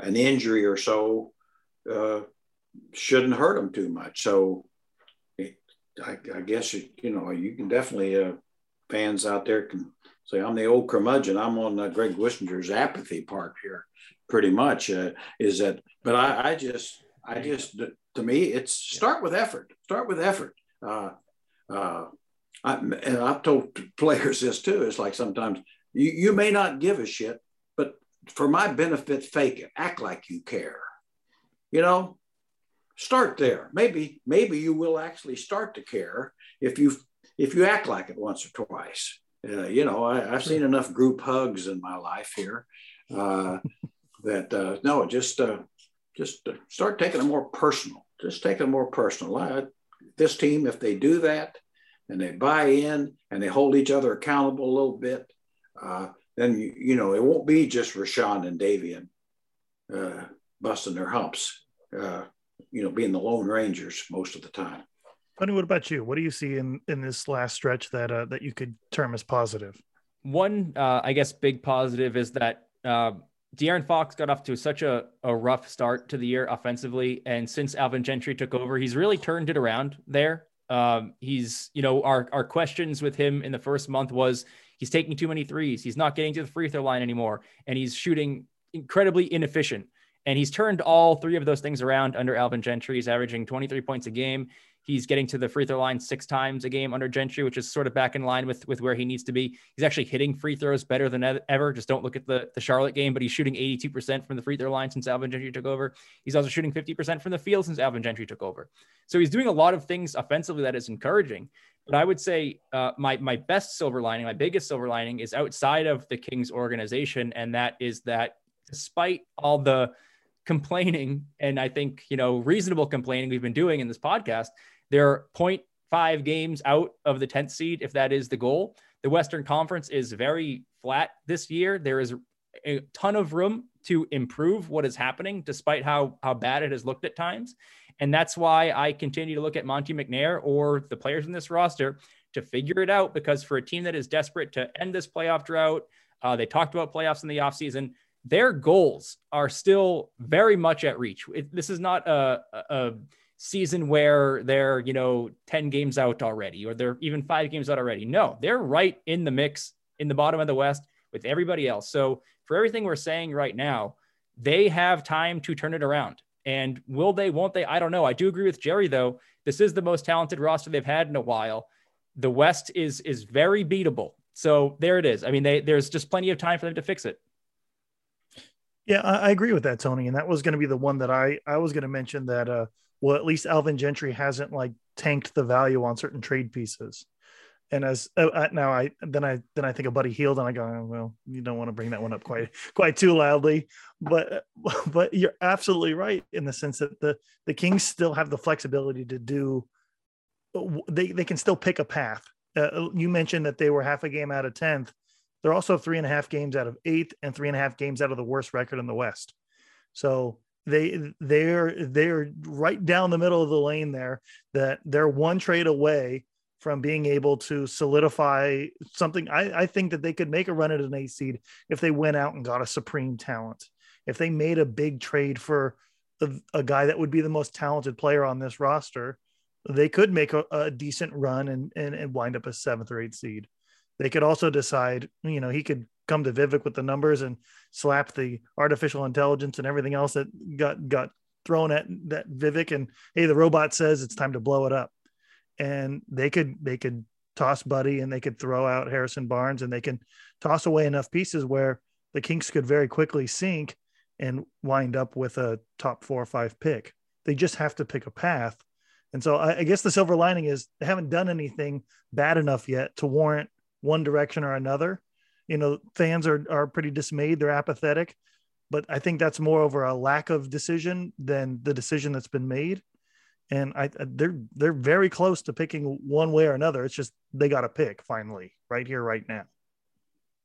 an injury or so uh, shouldn't hurt them too much. So it, I, I guess, you, you know, you can definitely, uh, fans out there can say, I'm the old curmudgeon. I'm on uh, Greg Wissinger's apathy part here pretty much, uh, is that, but I, I just, I just, to me, it's start with effort, start with effort. Uh, uh, I, and I've told players this too. It's like, sometimes you, you may not give a shit, but for my benefit, fake it. Act like you care. You know, start there. Maybe, maybe you will actually start to care if you if you act like it once or twice. uh, you know, I, I've seen enough group hugs in my life here uh, that, uh, no, just uh, just start taking it more personal. Just take it more personal. I, this team, if they do that and they buy in and they hold each other accountable a little bit, uh, then, you, you know, it won't be just Rashawn and Davion uh, busting their humps, uh, you know, being the Lone Rangers most of the time. Buddy, what about you? What do you see in, in this last stretch that uh, that you could term as positive? One, uh, I guess, big positive is that uh, De'Aaron Fox got off to such a, a rough start to the year offensively. And since Alvin Gentry took over, he's really turned it around there. Um, he's, you know, our, our questions with him in the first month was he's taking too many threes. He's not getting to the free throw line anymore. And he's shooting incredibly inefficient. And he's turned all three of those things around under Alvin Gentry. He's averaging twenty-three points a game. He's getting to the free throw line six times a game under Gentry, which is sort of back in line with, with where he needs to be. He's actually hitting free throws better than ever. Just don't look at the, the Charlotte game, but he's shooting eighty-two percent from the free throw line since Alvin Gentry took over. He's also shooting fifty percent from the field since Alvin Gentry took over. So he's doing a lot of things offensively that is encouraging. But I would say uh, my, my best silver lining, my biggest silver lining is outside of the Kings organization. And that is that despite all the complaining, and I think, you know, reasonable complaining we've been doing in this podcast, they're point five games out of the tenth seed, if that is the goal. The Western Conference is very flat this year. There is a ton of room to improve what is happening, despite how, how bad it has looked at times. And that's why I continue to look at Monty McNair or the players in this roster to figure it out, because for a team that is desperate to end this playoff drought, uh, they talked about playoffs in the offseason, their goals are still very much at reach. It, this is not a... a season where they're, you know, ten games out already, or they're even five games out already. No, they're right in the mix in the bottom of the West with everybody else. So for everything we're saying right now, they have time to turn it around. And will they, won't they? I don't know. I do agree with Jerry though. This is the most talented roster they've had in a while. The West is, is very beatable. So there it is. I mean, they, there's just plenty of time for them to fix it. Yeah, I agree with that, Tony. And that was going to be the one that I, I was going to mention that, uh, well, at least Alvin Gentry hasn't like tanked the value on certain trade pieces. And as uh, now I, then I, then I think of Buddy Hield and I go, oh, well, you don't want to bring that one up quite, quite too loudly, but, but you're absolutely right in the sense that the, the Kings still have the flexibility to do, they, they can still pick a path. Uh, you mentioned that they were half a game out of tenth. They're also three and a half games out of eighth and three and a half games out of the worst record in the West. So They they're they're right down the middle of the lane there, that they're one trade away from being able to solidify something. I, I think that they could make a run at an eight seed if they went out and got a supreme talent. If they made a big trade for a, a guy that would be the most talented player on this roster, they could make a, a decent run and, and and wind up a seventh or eighth seed. They could also decide, you know, he could come to Vivek with the numbers and slap the artificial intelligence and everything else that got, got thrown at that Vivek, and hey, the robot says it's time to blow it up. And they could, they could toss Buddy and they could throw out Harrison Barnes and they can toss away enough pieces where the Kings could very quickly sink and wind up with a top four or five pick. They just have to pick a path. And so I, I guess the silver lining is they haven't done anything bad enough yet to warrant one direction or another. You know, fans are are pretty dismayed. They're apathetic, but I think that's more over a lack of decision than the decision that's been made. And I, they're, they're very close to picking one way or another. It's just, they got to pick finally right here, right now.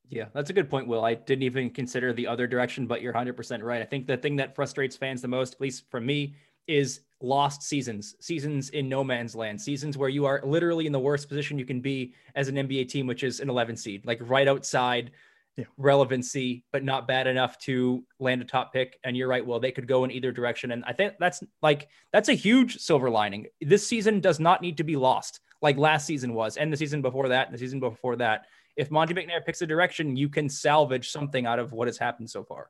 Yeah, that's a good point, Will. I didn't even consider the other direction, but you're one hundred percent right. I think the thing that frustrates fans the most, at least from me, is lost seasons, seasons in no man's land, seasons where you are literally in the worst position you can be as an N B A team, which is an eleven seed, like right outside yeah. relevancy, but not bad enough to land a top pick. And you're right. Well, they could go in either direction. And I think that's like, that's a huge silver lining. This season does not need to be lost like last season was, and the season before that, and the season before that. If Monty McNair picks a direction, you can salvage something out of what has happened so far.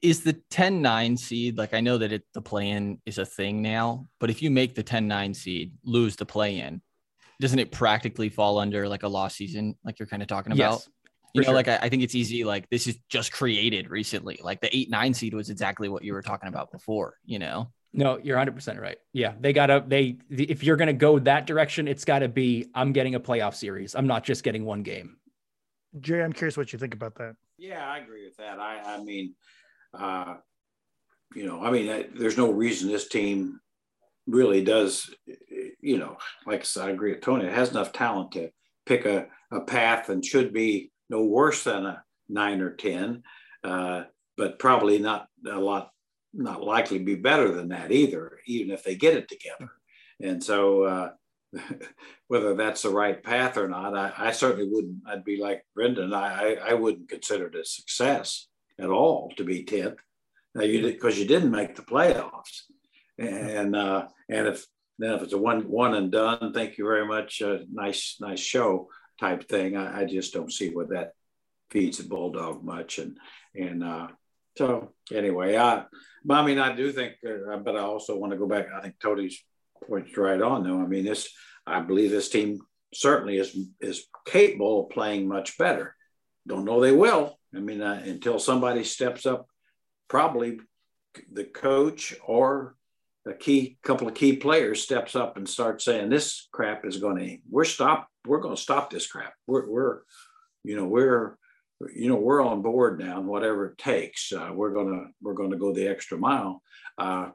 Is the ten nine seed, like I know that it, the play-in is a thing now, but if you make the ten nine seed, lose the play-in, doesn't it practically fall under like a lost season, like you're kind of talking about? Yes, you know, sure. Like I, I think it's easy, like this is just created recently. Like the eight nine seed was exactly what you were talking about before, you know? No, you're one hundred percent right. Yeah, they got to, they, if you're going to go that direction, it's got to be, I'm getting a playoff series. I'm not just getting one game. Jerry, I'm curious what you think about that. Yeah, I agree with that. I, I mean, uh, you know, I mean, I, there's no reason this team really does, you know, like I said, I agree with Tony. It has enough talent to pick a, a path and should be no worse than a nine or ten, uh, but probably not a lot, not likely to be better than that either, even if they get it together. And so uh, whether that's the right path or not, I, I certainly wouldn't, I'd be like Brenden, I, I wouldn't consider it a success at all to be tenth, because you, you didn't make the playoffs. And uh, and if then if it's a one one and done, thank you very much, uh, nice nice show type thing, I, I just don't see what that feeds the Bulldog much. And and uh, so anyway, I, I mean, I do think, uh, but I also want to go back. I think Tony's point's right on, though. I mean, this, I believe this team certainly is is capable of playing much better. Don't know they will. I mean, uh, until somebody steps up, probably the coach or a key couple of key players steps up and starts saying, "This crap is going to, we're stop, we're going to stop this crap. We're, we're, you know, we're." you know, we're on board now and whatever it takes, uh, we're going to, we're going to go the extra mile. Uh,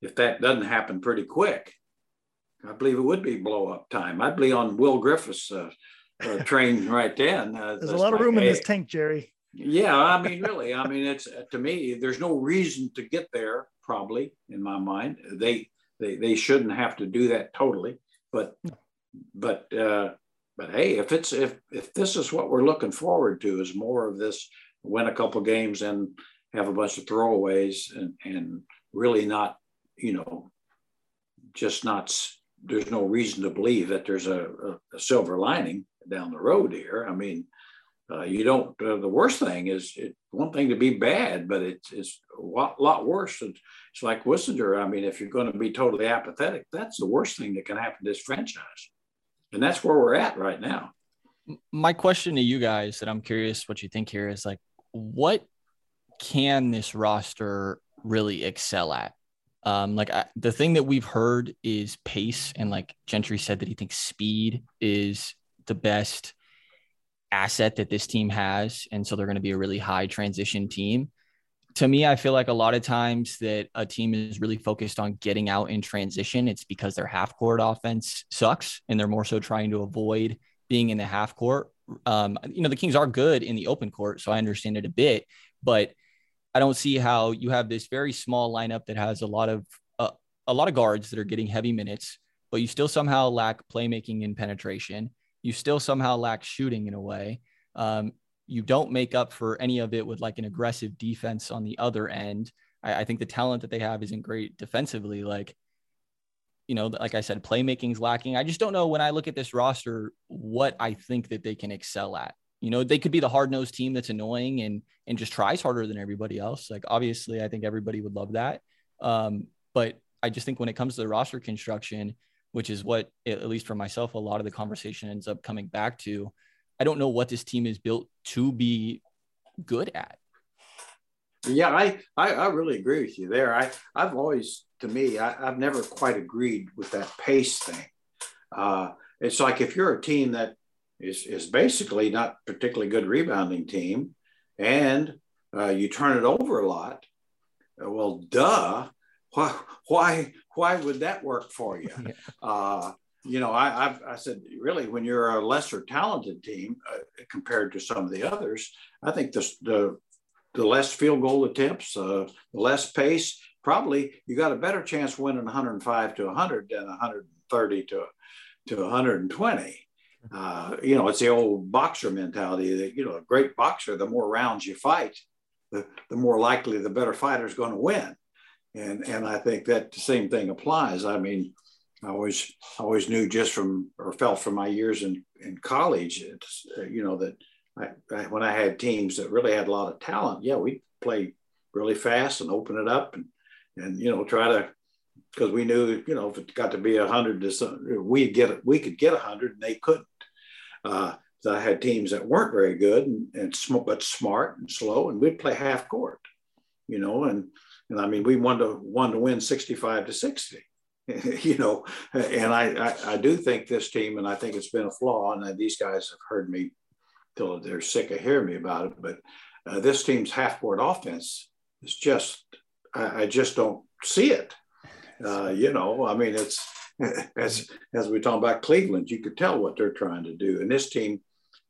if that doesn't happen pretty quick, I believe it would be blow up time. I'd be on Will Griffith's uh, uh, train right then. Uh, there's a lot like, of room hey, in this tank, Jerry. Yeah. I mean, really, I mean, it's uh, to me, there's no reason to get there. Probably in my mind, they, they, they shouldn't have to do that totally, but, but, uh, But hey, if it's if if this is what we're looking forward to, is more of this, win a couple games and have a bunch of throwaways and, and really not, you know, just not, there's no reason to believe that there's a, a, a silver lining down the road here. I mean, uh, you don't, uh, the worst thing is, it, one thing to be bad, but it's, it's a lot, lot worse. It's, it's like Wissinger. I mean, if you're going to be totally apathetic, that's the worst thing that can happen to this franchise. And that's where we're at right now. My question to you guys that I'm curious what you think here is, like, what can this roster really excel at? Um, like I, the thing that we've heard is pace. And like Gentry said that he thinks speed is the best asset that this team has. And so they're going to be a really high transition team. To me, I feel like a lot of times that a team is really focused on getting out in transition, it's because their half court offense sucks and they're more so trying to avoid being in the half court. Um, you know, the Kings are good in the open court, so I understand it a bit, but I don't see how you have this very small lineup that has a lot of, uh, a lot of guards that are getting heavy minutes, but you still somehow lack playmaking and penetration. You still somehow lack shooting in a way. Um, You don't make up for any of it with like an aggressive defense on the other end. I, I think the talent that they have isn't great defensively. Like, you know, like I said, playmaking's lacking. I just don't know when I look at this roster, what I think that they can excel at. You know, they could be the hard-nosed team that's annoying and, and just tries harder than everybody else. Like, obviously I think everybody would love that. Um, but I just think when it comes to the roster construction, which is what, at least for myself, a lot of the conversation ends up coming back to, I don't know what this team is built to be good at. Yeah, I, I, I really agree with you there. I, I've always, to me, I, I've never quite agreed with that pace thing. Uh, it's like if you're a team that is, is basically not particularly good rebounding team and uh, you turn it over a lot, well, duh, why, why, why would that work for you? Yeah. Uh, You know, I I've, I said, really, when you're a lesser talented team uh, compared to some of the others, I think the the, the less field goal attempts, uh, the less pace, probably you got a better chance winning one hundred five to one hundred than one hundred thirty to one hundred twenty. Uh, you know, it's the old boxer mentality that, you know, a great boxer, the more rounds you fight, the, the more likely the better fighter is going to win. And, and I think that the same thing applies. I mean, I always, always knew just from, or felt from my years in, in college, it's, uh, you know, that I, I, when I had teams that really had a lot of talent, yeah, we'd play really fast and open it up and, and, you know, try to, because we knew, you know, if it got to be a hundred, we'd get it, we could get a hundred and they couldn't. Uh, so I had teams that weren't very good and, and sm- but smart and slow, and we'd play half court, you know, and, And I mean, we won to won to win sixty-five to sixty, you know, and I, I, I do think this team, and I think it's been a flaw, and these guys have heard me till they're sick of hearing me about it, but uh, this team's half-court offense is just, I, I just don't see it. Uh, you know, I mean, it's, as as we talk about Cleveland, you could tell what they're trying to do. And this team,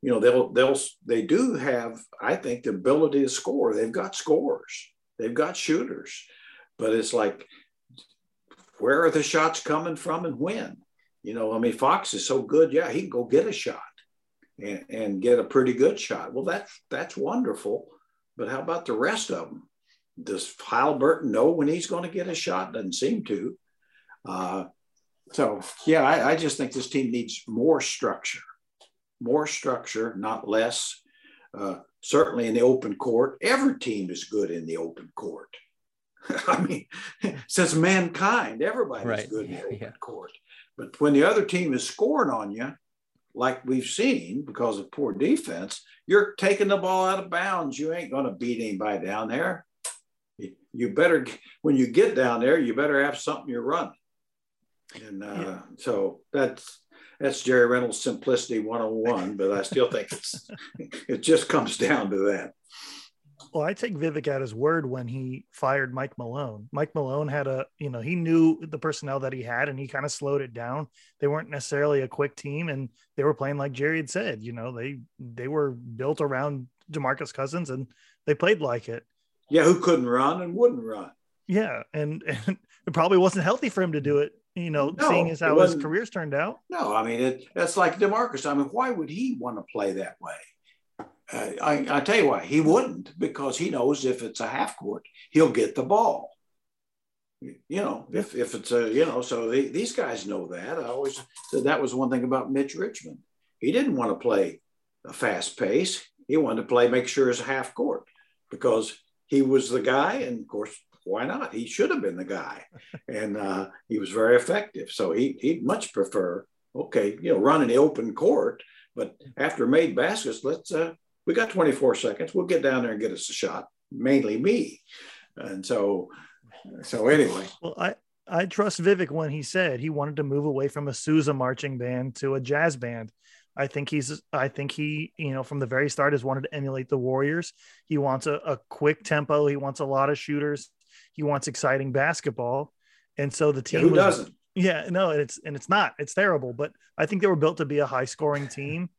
you know, they'll they'll they do have, I think, the ability to score. They've got scorers, they've got shooters, but it's like, where are the shots coming from and when? You know, I mean, Fox is so good, yeah, he can go get a shot and, and get a pretty good shot. Well, that's that's wonderful, but how about the rest of them? Does Haliburton know when he's going to get a shot? Doesn't seem to. Uh, so, yeah, I, I just think this team needs more structure, more structure, not less. Uh, certainly in the open court, every team is good in the open court. I mean, since mankind, everybody's right. good in the open yeah. court. But when the other team is scoring on you, like we've seen because of poor defense, you're taking the ball out of bounds. You ain't going to beat anybody down there. You better, when you get down there, you better have something you're running. And uh, yeah. so that's that's Jerry Reynolds simplicity one oh one, but I still think it's it just comes down to that. Well, I take Vivek at his word when he fired Mike Malone. Mike Malone had a, you know, he knew the personnel that he had and he kind of slowed it down. They weren't necessarily a quick team and they were playing like Jerry had said, you know, they they were built around DeMarcus Cousins and they played like it. Yeah, who couldn't run and wouldn't run. Yeah, and, and it probably wasn't healthy for him to do it, you know, no, seeing as how his career's turned out. No, I mean, it, that's like DeMarcus. I mean, why would he want to play that way? Uh, I, I tell you why, he wouldn't, because he knows if it's a half court, he'll get the ball. You know, if, if it's a, you know, so they, these guys know that. I always said that was one thing about Mitch Richmond. He didn't want to play a fast pace. He wanted to play, make sure it's a half court, because he was the guy, and of course, why not? He should have been the guy, and uh, he was very effective. So he, he'd much prefer, okay, you know, running the open court, but after made baskets, let's, uh, we got twenty-four seconds. We'll get down there and get us a shot, mainly me. And so, so anyway. Well, I, I trust Vivek when he said he wanted to move away from a Sousa marching band to a jazz band. I think he's, I think he, you know, from the very start has wanted to emulate the Warriors. He wants a, a quick tempo. He wants a lot of shooters. He wants exciting basketball. And so the team yeah, who was, doesn't? Yeah, no, and it's, and it's not, it's terrible, but I think they were built to be a high scoring team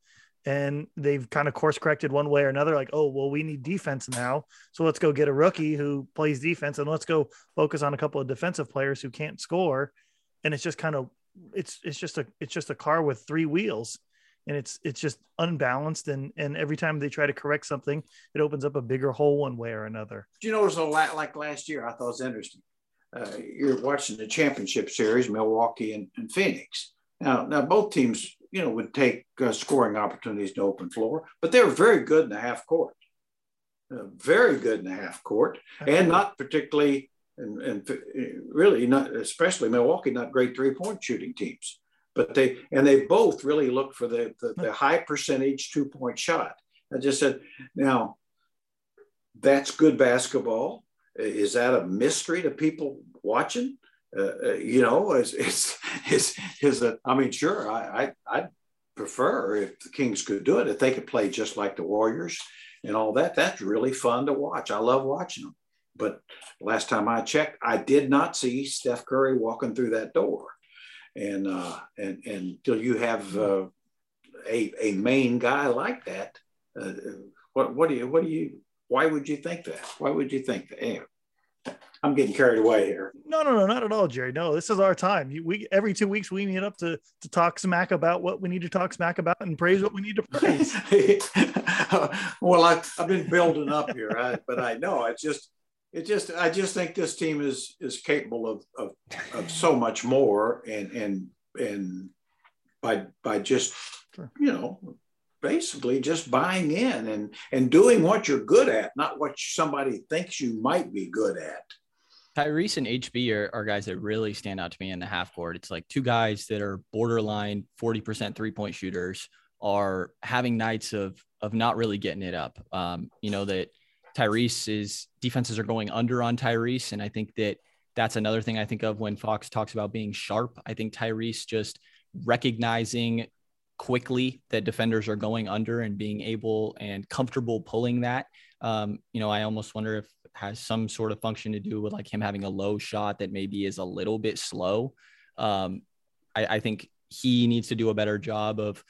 and they've kind of course corrected one way or another. Like, oh, well, we need defense now. So let's go get a rookie who plays defense and let's go focus on a couple of defensive players who can't score. And it's just kind of, it's, it's just a, it's just a car with three wheels. And it's it's just unbalanced, and and every time they try to correct something, it opens up a bigger hole one way or another. Do you know, it was a lot like last year. I thought it was interesting. Uh, you're watching the championship series, Milwaukee and, and Phoenix. Now, now both teams, you know, would take uh, scoring opportunities to open floor, but they were very good in the half court, uh, very good in the half court, and not particularly, and, and really not, especially Milwaukee, not great three point shooting teams. But they, and they both really looked for the, the, the high percentage two point shot. I just said, now that's good basketball. Is that a mystery to people watching? Uh, you know, is, is, is, is that, I mean, sure, I, I, I'd prefer if the Kings could do it, if they could play just like the Warriors and all that, that's really fun to watch. I love watching them. But last time I checked, I did not see Steph Curry walking through that door. And uh, and and till you have uh, a a main guy like that, uh, what what do you what do you why would you think that? Why would you think that? Anyway, I'm getting carried away here. No, no, no, not at all, Jerry. No, this is our time. You, we every two weeks we meet up to to talk smack about what we need to talk smack about and praise what we need to praise. Well, I, I've been building up here, I, but I know it's just. It just, I just think this team is is capable of of, of so much more, and and and by by just sure. you know, basically just buying in and and doing what you're good at, not what somebody thinks you might be good at. Tyrese and H B are, are guys that really stand out to me in the half court. It's like two guys that are borderline forty percent three point shooters are having nights of of not really getting it up. Um, you know that. Tyrese is defenses are going under on Tyrese. And I think that that's another thing I think of when Fox talks about being sharp. I think Tyrese just recognizing quickly that defenders are going under and being able and comfortable pulling that. Um, you know, I almost wonder if it has some sort of function to do with like him having a low shot that maybe is a little bit slow. Um, I, I think he needs to do a better job of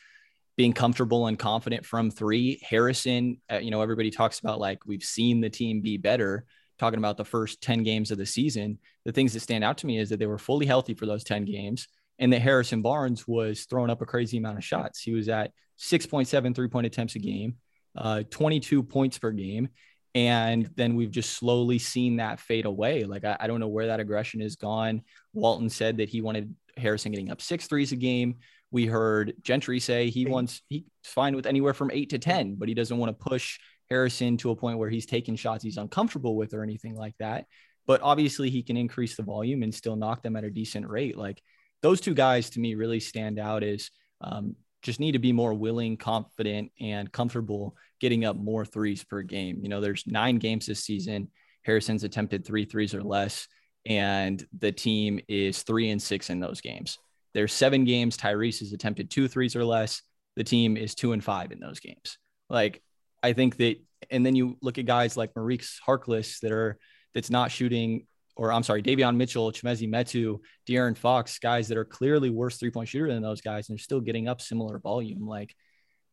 being comfortable and confident from three. Harrison, uh, you know, everybody talks about like, we've seen the team be better, talking about the first ten games of the season. The things that stand out to me is that they were fully healthy for those ten games. And that Harrison Barnes was throwing up a crazy amount of shots. He was at six point seven three-point attempts a game, uh, twenty-two points per game. And then we've just slowly seen that fade away. Like, I, I don't know where that aggression has gone. Walton said that he wanted Harrison getting up six threes a game. We heard Gentry say he wants, he's fine with anywhere from eight to ten, but he doesn't want to push Harrison to a point where he's taking shots he's uncomfortable with or anything like that. But obviously he can increase the volume and still knock them at a decent rate. Like, those two guys to me really stand out as um, just need to be more willing, confident, and comfortable getting up more threes per game. You know, there's nine games this season. Harrison's attempted three threes or less, and the team is three and six in those games. There's seven games Tyrese has attempted two threes or less. The team is two and five in those games. Like, I think that, and then you look at guys like Maurice Harkless that are, that's not shooting, or I'm sorry, Davion Mitchell, Chimezie Metu, De'Aaron Fox, guys that are clearly worse three-point shooter than those guys, and they're still getting up similar volume. Like,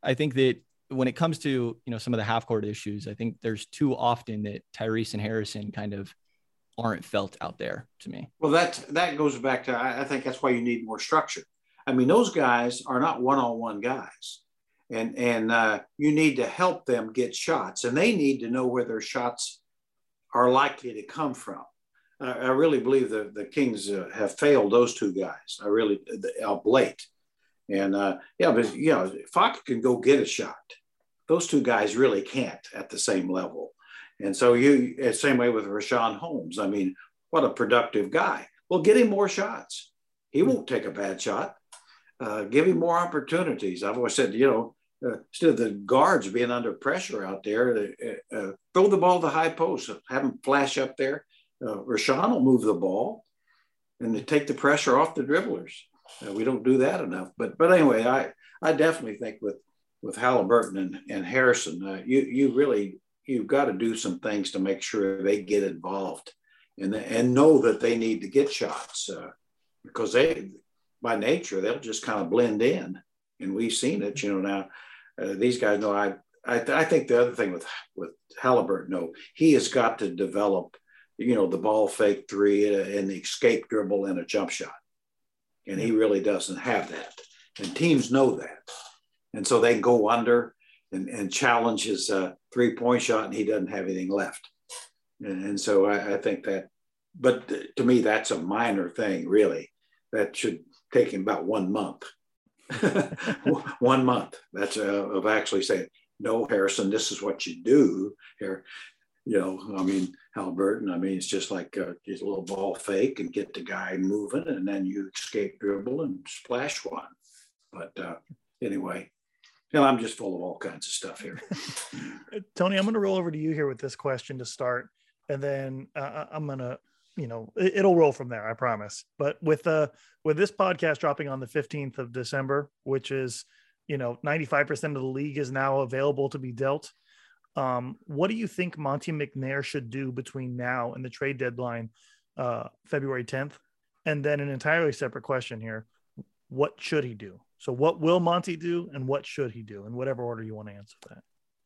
I think that when it comes to, you know, some of the half-court issues, I think there's too often that Tyrese and Harrison kind of aren't felt out there to me. Well, that, that goes back to, I think that's why you need more structure. I mean, those guys are not one-on-one guys, and, and uh, you need to help them get shots, and they need to know where their shots are likely to come from. I really believe the, the Kings uh, have failed those two guys. I really, up late. And uh, yeah, but you know, Fox can go get a shot. Those two guys really can't at the same level. And so you, same way with Rashawn Holmes. I mean, what a productive guy. Well, get him more shots. He won't take a bad shot. Uh, give him more opportunities. I've always said, you know, uh, instead of the guards being under pressure out there, uh, uh, throw the ball to high post, have him flash up there. Uh, Rashawn will move the ball and to take the pressure off the dribblers. Uh, we don't do that enough. But but anyway, I, I definitely think with with Haliburton and, and Harrison, uh, you you really you've got to do some things to make sure they get involved and and know that they need to get shots uh, because they by nature they'll just kind of blend in, and we've seen it. You know now uh, these guys know I I, th- I think the other thing with with Haliburton, no, he has got to develop, you know, the ball fake three and the escape dribble and a jump shot. And he really doesn't have that. And teams know that. And so they go under and, and challenge his uh, three-point shot, and he doesn't have anything left. And, and so I, I think that, but to me, that's a minor thing, really. That should take him about one month. One month. That's uh, of actually saying, no, Harrison, this is what you do here. You know, I mean, Haliburton, I mean, it's just like a, just a little ball fake and get the guy moving, and then you escape dribble and splash one. But uh, anyway, you know, I'm just full of all kinds of stuff here. Tony, I'm going to roll over to you here with this question to start. And then uh, I'm going to, you know, it, it'll roll from there, I promise. But with uh, with this podcast dropping on the fifteenth of December, which is, you know, ninety-five percent of the league is now available to be dealt. Um, what do you think Monty McNair should do between now and the trade deadline, uh, February tenth? And then an entirely separate question here. What should he do? So what will Monty do and what should he do, in whatever order you want to answer that?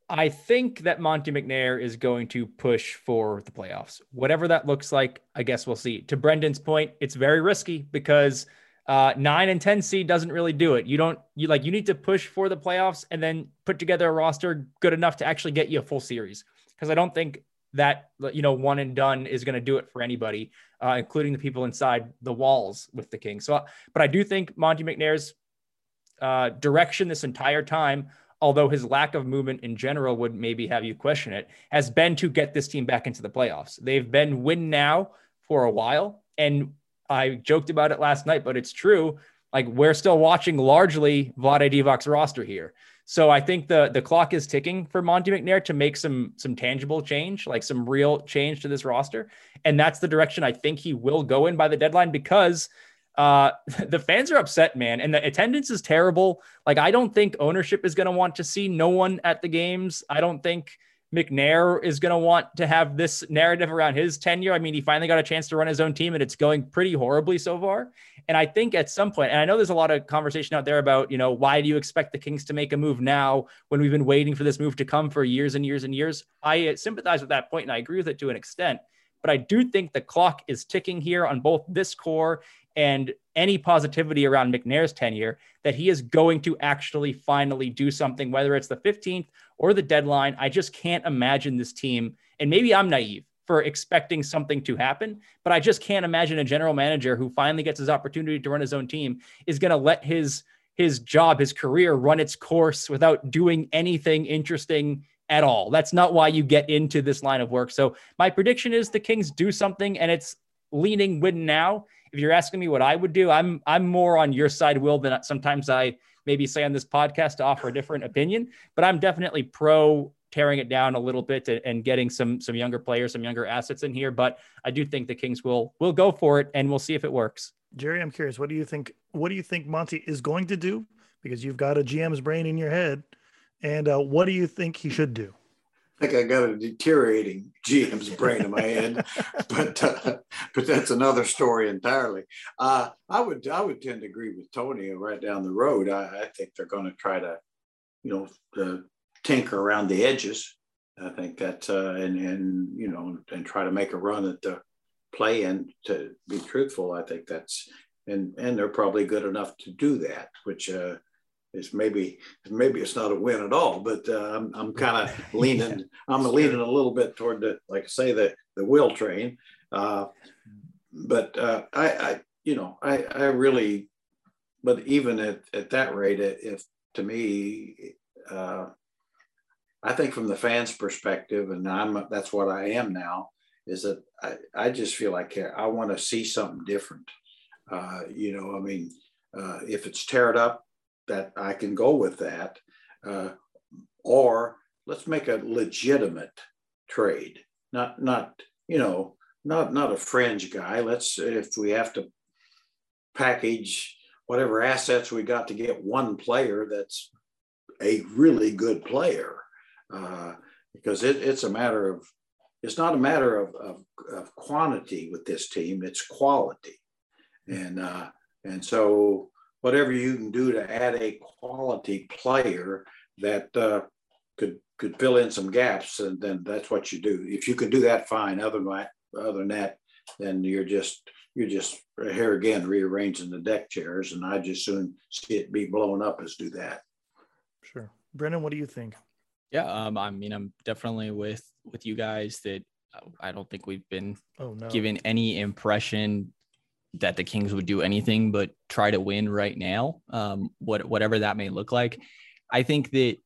I think that Monty McNair is going to push for the playoffs, whatever that looks like. I guess we'll see. To Brendan's point, it's very risky because, uh, nine and ten seed doesn't really do it. You don't, you like, you need to push for the playoffs and then put together a roster good enough to actually get you a full series. Cause I don't think that, you know, one and done is going to do it for anybody, uh, including the people inside the walls with the Kings. So, but I do think Monty McNair's, uh, direction this entire time, although his lack of movement in general would maybe have you question it, has been to get this team back into the playoffs. They've been win now for a while. And I joked about it last night, but it's true. like we're still watching largely Vlade Divac's roster here. So I think the the clock is ticking for Monty McNair to make some some tangible change, like some real change to this roster. And that's the direction I think he will go in by the deadline, because uh, the fans are upset, man. And the attendance is terrible. Like, I don't think ownership is going to want to see no one at the games. I don't think McNair is going to want to have this narrative around his tenure. I mean, he finally got a chance to run his own team, and it's going pretty horribly so far. And I think at some point, and I know there's a lot of conversation out there about, you know, why do you expect the Kings to make a move now when we've been waiting for this move to come for years and years and years? I sympathize with that point, and I agree with it to an extent. But I do think the clock is ticking here on both this core and any positivity around McNair's tenure, that he is going to actually finally do something, whether it's the fifteenth or the deadline. I just can't imagine this team, and maybe I'm naive for expecting something to happen, but I just can't imagine a general manager who finally gets his opportunity to run his own team is going to let his his job, his career, run its course without doing anything interesting at all. That's not why you get into this line of work. So my prediction is the Kings do something, and it's leaning win now. If you're asking me what I would do, I'm I'm more on your side, Will, than sometimes I maybe say on this podcast to offer a different opinion. But I'm definitely pro tearing it down a little bit and, and getting some some younger players, some younger assets in here. But I do think the Kings will will go for it, and we'll see if it works. Jerry, I'm curious, what do you think? What do you think Monty is going to do? Because you've got a G M's brain in your head, and uh, what do you think he should do? I think I got a deteriorating G M's brain in my head, but uh, but that's another story entirely. Uh, I would I would tend to agree with Tony right down the road. I, I think they're going to try to, you know, uh, tinker around the edges. I think that uh, and and you know and try to make a run at the play-in. To be truthful, I think that's and and they're probably good enough to do that, which. Uh, It's maybe maybe it's not a win at all, but uh, I'm I'm kind of leaning yeah, I'm leaning a little bit toward the, like I say, the the will train, uh, but uh, I I you know I I really, but even at, at that rate, if to me, uh, I think from the fans' perspective, and I'm that's what I am now, is that I I just feel like I want to see something different, uh, you know I mean uh, if it's tear it up. That I can go with that, uh, or let's make a legitimate trade. Not, not you know, not not a fringe guy. Let's, if we have to package whatever assets we got to get one player that's a really good player, uh, because it, it's a matter of, it's not a matter of, of of quantity with this team. It's quality, and uh, and so. Whatever you can do to add a quality player that uh, could could fill in some gaps, and then that's what you do. If you can do that, fine. Other than that, other than that, then you're just you're just here again rearranging the deck chairs, and I just soon see it be blown up as do that. Sure, Brenden, what do you think? Yeah, um, I mean, I'm definitely with with you guys that I don't think we've been oh, no. given any impression that the Kings would do anything but try to win right now, um, what, whatever that may look like. I think that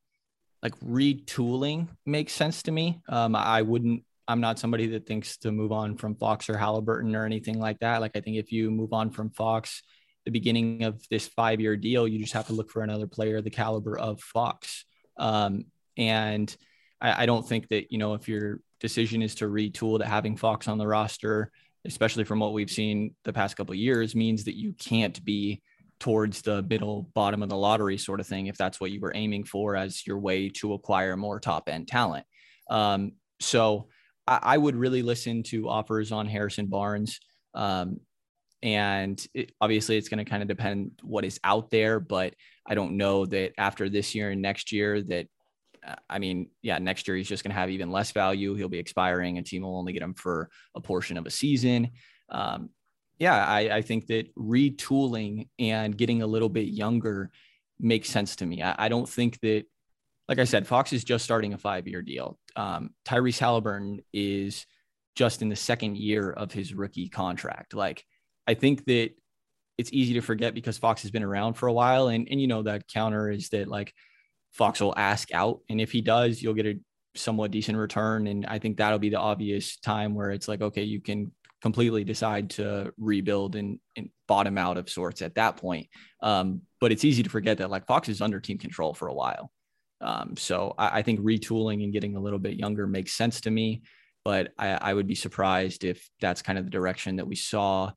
like retooling makes sense to me. Um, I wouldn't, I'm not somebody that thinks to move on from Fox or Haliburton or anything like that. Like, I think if you move on from Fox, the beginning of this five-year deal, you just have to look for another player the caliber of Fox. Um, and I, I don't think that, you know, if your decision is to retool, that having Fox on the roster, especially from what we've seen the past couple of years, means that you can't be towards the middle bottom of the lottery sort of thing, if that's what you were aiming for as your way to acquire more top end talent. Um, so I, I would really listen to offers on Harrison Barnes. Um, and it, obviously it's going to kind of depend what is out there, but I don't know that after this year and next year that, I mean, yeah, next year he's just going to have even less value. He'll be expiring. A team will only get him for a portion of a season. Um, yeah, I, I think that retooling and getting a little bit younger makes sense to me. I, I don't think that, like I said, Fox is just starting a five-year deal. Um, Tyrese Haliburton is just in the second year of his rookie contract. Like, I think that it's easy to forget because Fox has been around for a while. And, and you know, that counter is that, like, Fox will ask out, and if he does, you'll get a somewhat decent return. And I think that'll be the obvious time where it's like, okay, you can completely decide to rebuild and, and bottom out of sorts at that point. Um, but it's easy to forget that like Fox is under team control for a while. Um, so I, I think retooling and getting a little bit younger makes sense to me, but I, I would be surprised if that's kind of the direction that we saw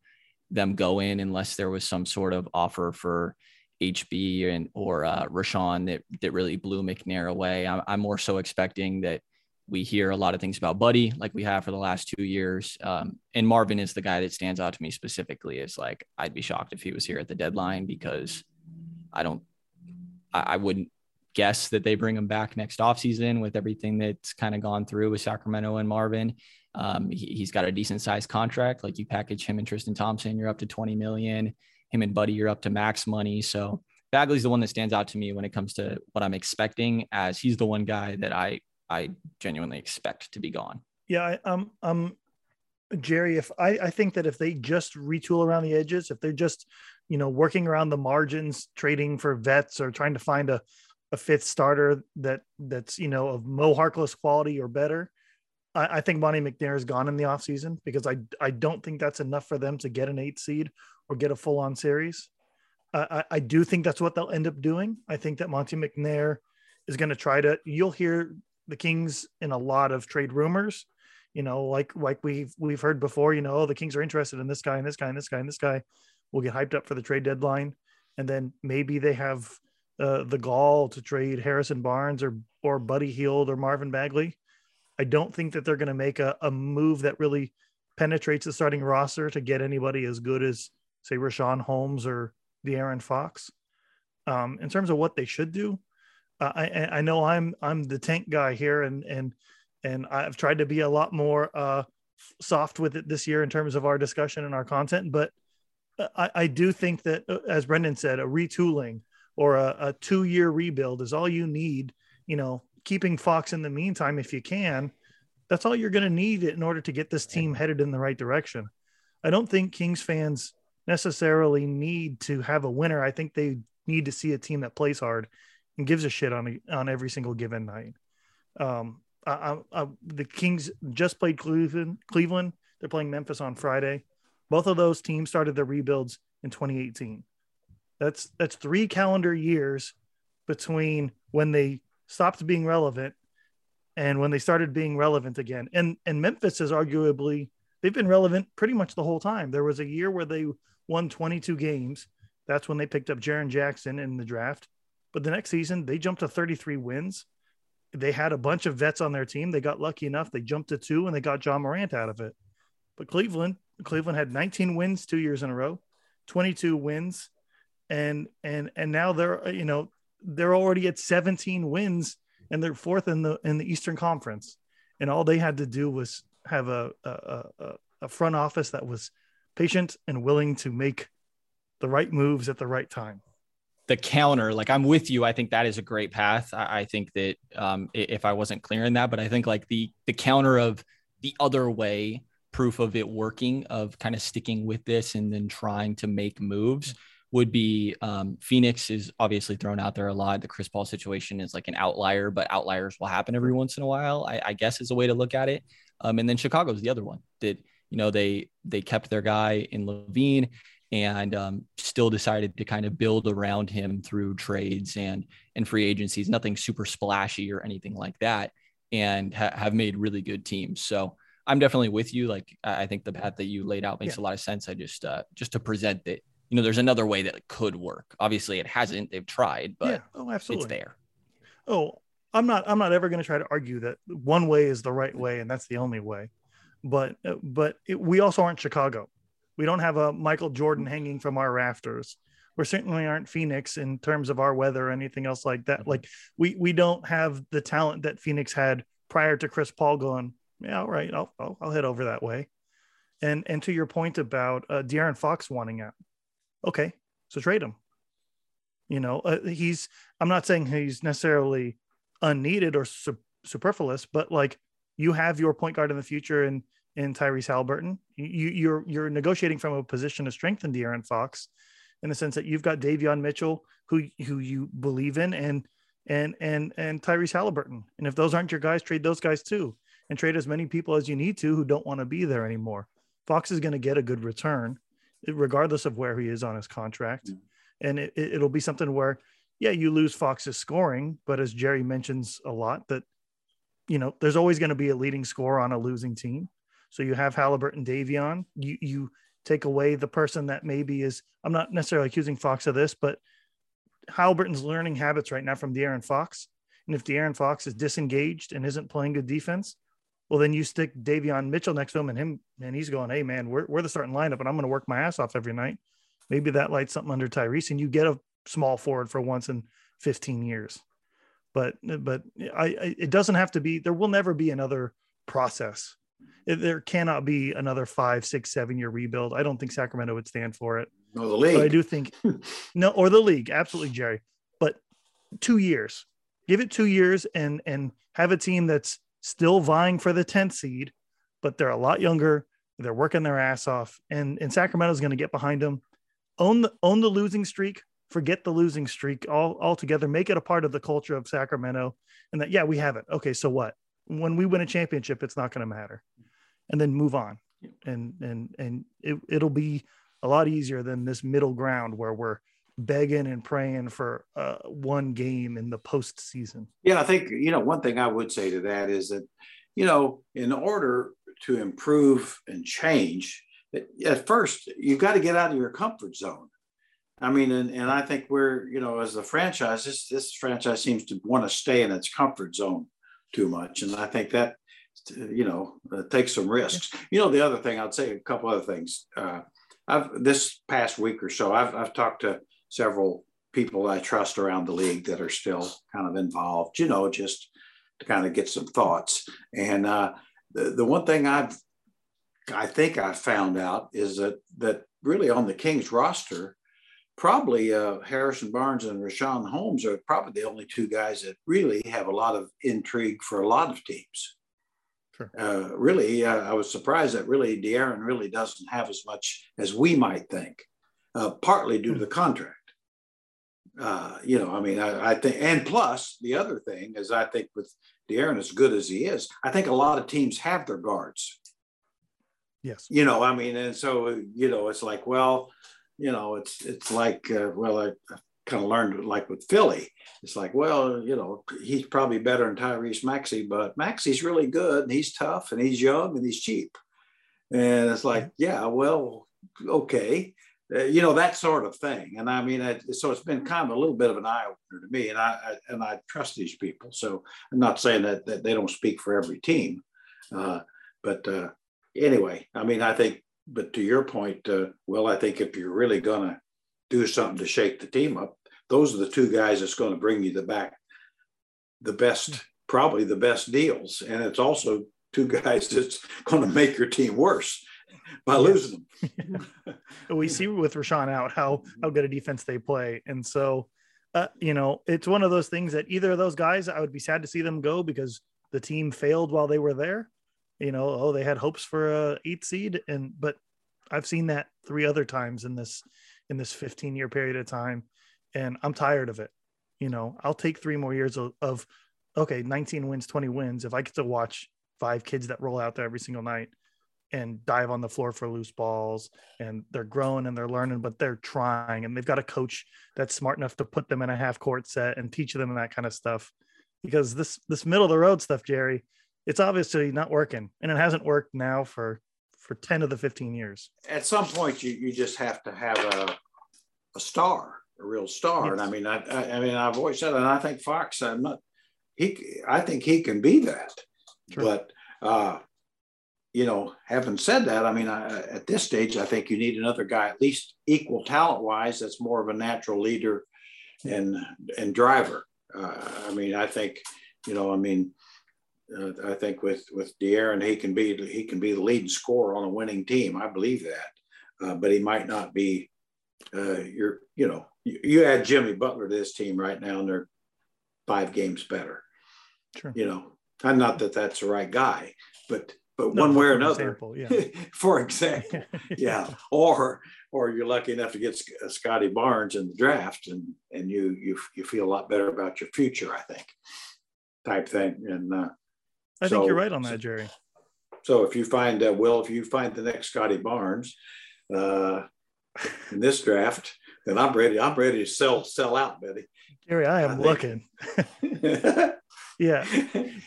them go in, unless there was some sort of offer for H B and, or uh, Rashawn that, that really blew McNair away. I'm, I'm more so expecting that we hear a lot of things about Buddy, like we have for the last two years. Um, and Marvin is the guy that stands out to me specifically as like, I'd be shocked if he was here at the deadline, because I don't, I, I wouldn't guess that they bring him back next offseason with everything that's kind of gone through with Sacramento and Marvin. Um, he, he's got a decent sized contract. Like you package him and Tristan Thompson, you're up to twenty million. Him and Buddy, you're up to max money. So Bagley's the one that stands out to me when it comes to what I'm expecting, as he's the one guy that I, I genuinely expect to be gone. Yeah. Um, um, Jerry, if I, I think that if they just retool around the edges, if they're just, you know, working around the margins, trading for vets or trying to find a, a fifth starter that that's, you know, of Mo Harkless quality or better, I, I think Monty McNair is gone in the offseason, because I, I don't think that's enough for them to get an eight seed or get a full on series. Uh, I, I do think that's what they'll end up doing. I think that Monty McNair is going to try to, you'll hear the Kings in a lot of trade rumors, you know, like, like we've, we've heard before, you know, oh, the Kings are interested in this guy and this guy and this guy and this guy. We'll get hyped up for the trade deadline. And then maybe they have uh, the gall to trade Harrison Barnes or, or Buddy Hield or Marvin Bagley. I don't think that they're going to make a, a move that really penetrates the starting roster to get anybody as good as say Rashawn Holmes or De'Aaron Fox. Um, in terms of what they should do, Uh, I, I know I'm I'm the tank guy here, and and and I've tried to be a lot more uh, soft with it this year in terms of our discussion and our content. But I, I do think that, as Brenden said, a retooling or a, a two-year rebuild is all you need. You know, keeping Fox in the meantime, if you can, that's all you're going to need in order to get this team headed in the right direction. I don't think Kings fans necessarily need to have a winner. I think they need to see a team that plays hard and gives a shit on on every single given night. Um, I, I, I, the Kings just played Cleveland. Cleveland. They're playing Memphis on Friday. Both of those teams started their rebuilds in twenty eighteen. That's that's three calendar years between when they stopped being relevant and when they started being relevant again. And and Memphis is arguably, they've been relevant pretty much the whole time. There was a year where they won twenty-two games. That's when they picked up Jaren Jackson in the draft. But the next season, they jumped to thirty-three wins. They had a bunch of vets on their team. They got lucky enough. They jumped to two, and they got Ja Morant out of it. But Cleveland, Cleveland had nineteen wins two years in a row, twenty-two wins, and and and now they're you know they're already at seventeen wins, and they're fourth in the in the Eastern Conference. And all they had to do was have a a, a, a front office that was patient and willing to make the right moves at the right time. The counter, like I'm with you. I think that is a great path. I, I think that um, if I wasn't clear in that, but I think like the, the counter of the other way, proof of it working, of kind of sticking with this and then trying to make moves would be um, Phoenix is obviously thrown out there a lot. The Chris Paul situation is like an outlier, but outliers will happen every once in a while, I, I guess is a way to look at it. Um, and then Chicago is the other one that, you know, they, they kept their guy in LaVine, and um, still decided to kind of build around him through trades and, and free agencies, nothing super splashy or anything like that, and ha- have made really good teams. So I'm definitely with you. Like, I think the path that you laid out makes yeah. a lot of sense. I just, uh, just to present that, you know, there's another way that it could work. Obviously it hasn't, they've tried, but yeah. oh, absolutely. It's there. Oh, I'm not, I'm not ever going to try to argue that one way is the right way and that's the only way, but, but it, we also aren't Chicago. We don't have a Michael Jordan hanging from our rafters. We certainly aren't Phoenix in terms of our weather or anything else like that. Like we we don't have the talent that Phoenix had prior to Chris Paul going, yeah, all right, I'll, I'll, I'll head over that way. And and to your point about uh, De'Aaron Fox wanting out, okay, so trade him. You know, uh, he's, I'm not saying he's necessarily unneeded or su- superfluous, but like you have your point guard in the future and in Tyrese Haliburton, you, you're you're negotiating from a position of strength in De'Aaron Fox, in the sense that you've got Davion Mitchell, who who you believe in, and and and and Tyrese Haliburton. And if those aren't your guys, trade those guys too, and trade as many people as you need to who don't want to be there anymore. Fox is going to get a good return regardless of where he is on his contract. Mm-hmm. And it, it'll be something where, yeah, you lose Fox's scoring, but as Jerry mentions a lot, that, you know, there's always going to be a leading scorer on a losing team. So you have Haliburton, Davion, you, you take away the person that maybe is, I'm not necessarily accusing Fox of this, but Haliburton's learning habits right now from De'Aaron Fox. And if De'Aaron Fox is disengaged and isn't playing good defense, well, then you stick Davion Mitchell next to him and him, and he's going, hey man, we're, we're the starting lineup and I'm going to work my ass off every night. Maybe that lights something under Tyrese and you get a small forward for once in fifteen years. But, but I, I, it doesn't have to be, there will never be another process. There cannot be another five, six, seven year rebuild. I don't think Sacramento would stand for it. No, the league. But I do think no, or the league. Absolutely, Jerry, but two years, give it two years and, and have a team that's still vying for the tenth seed, but they're a lot younger. They're working their ass off, and, and Sacramento's going to get behind them. Own the, own the losing streak. Forget the losing streak all altogether. Make it a part of the culture of Sacramento, and that, yeah, we have it. Okay, so what? When we win a championship, it's not going to matter, and then move on. And and and it, it'll be a lot easier than this middle ground where we're begging and praying for uh, one game in the postseason. Yeah, I think, you know, one thing I would say to that is that, you know, in order to improve and change, at first you've got to get out of your comfort zone. I mean, and, and I think we're, you know, as a franchise, this, this franchise seems to want to stay in its comfort zone too much. And I think that, you know, uh, takes some risks. Yeah. You know, the other thing I'd say, a couple other things. Uh, I've this past week or so, I've, I've talked to several people I trust around the league that are still kind of involved, you know, just to kind of get some thoughts. And uh, the, the one thing I've, I think I found out is that, that really on the Kings roster, probably uh, Harrison Barnes and Rashawn Holmes are probably the only two guys that really have a lot of intrigue for a lot of teams. Sure. Uh, really, uh, I was surprised that really De'Aaron really doesn't have as much as we might think, uh, partly due mm-hmm. to the contract. Uh, you know, I mean, I, I think, and plus the other thing is I think with De'Aaron as good as he is, I think a lot of teams have their guards. Yes. You know, I mean, and so, you know, it's like, well, you know, it's it's like, uh, well, I, I kind of learned like with Philly, it's like, well, you know, he's probably better than Tyrese Maxey, but Maxey's really good and he's tough and he's young and he's cheap. And it's like, yeah, well, okay. Uh, you know, that sort of thing. And I mean, I, so it's been kind of a little bit of an eye-opener to me, and I, I and I trust these people. So I'm not saying that, that they don't speak for every team. Uh, but uh, anyway, I mean, I think, but to your point, uh, Will, I think if you're really going to do something to shake the team up, those are the two guys that's going to bring you the back, the best, probably the best deals. And it's also two guys that's going to make your team worse by losing them. Yeah. We see with Rashawn out how, how good a defense they play. And so, uh, you know, it's one of those things that either of those guys, I would be sad to see them go because the team failed while they were there. You know, oh, they had hopes for a eighth seed. And, but I've seen that three other times in this, in this fifteen year period of time. And I'm tired of it. You know, I'll take three more years of, of okay, nineteen wins, twenty wins. If I get to watch five kids that roll out there every single night and dive on the floor for loose balls, and they're growing and they're learning, but they're trying, and they've got a coach that's smart enough to put them in a half court set and teach them that kind of stuff. Because this, this middle of the road stuff, Jerry, it's obviously not working, and it hasn't worked now for, for ten of the fifteen years. At some point you, you just have to have a, a star, a real star. Yes. And I mean, I, I, I mean, I've always said, and I think Fox, I'm not, he, I think he can be that, sure. But, uh, you know, having said that, I mean, I, at this stage, I think you need another guy, at least equal talent-wise, that's more of a natural leader and and driver. Uh, I mean, I think, you know, I mean, uh, I think with with De'Aaron, he can be he can be the leading scorer on a winning team. I believe that, uh, but he might not be. Uh, your, you know, you, you add Jimmy Butler to this team right now, and they're five games better. Sure. You know, I'm not that that's the right guy, but. But no, one way or another, example, yeah. For example, yeah, or or you're lucky enough to get Scotty Barnes in the draft, and and you you you feel a lot better about your future, I think, type thing. And uh, I so, think you're right on that, Jerry. So if you find that, uh, Will, if you find the next Scotty Barnes uh, in this draft, then I'm ready. I'm ready to sell sell out, Betty. Gary, I am I looking. Yeah,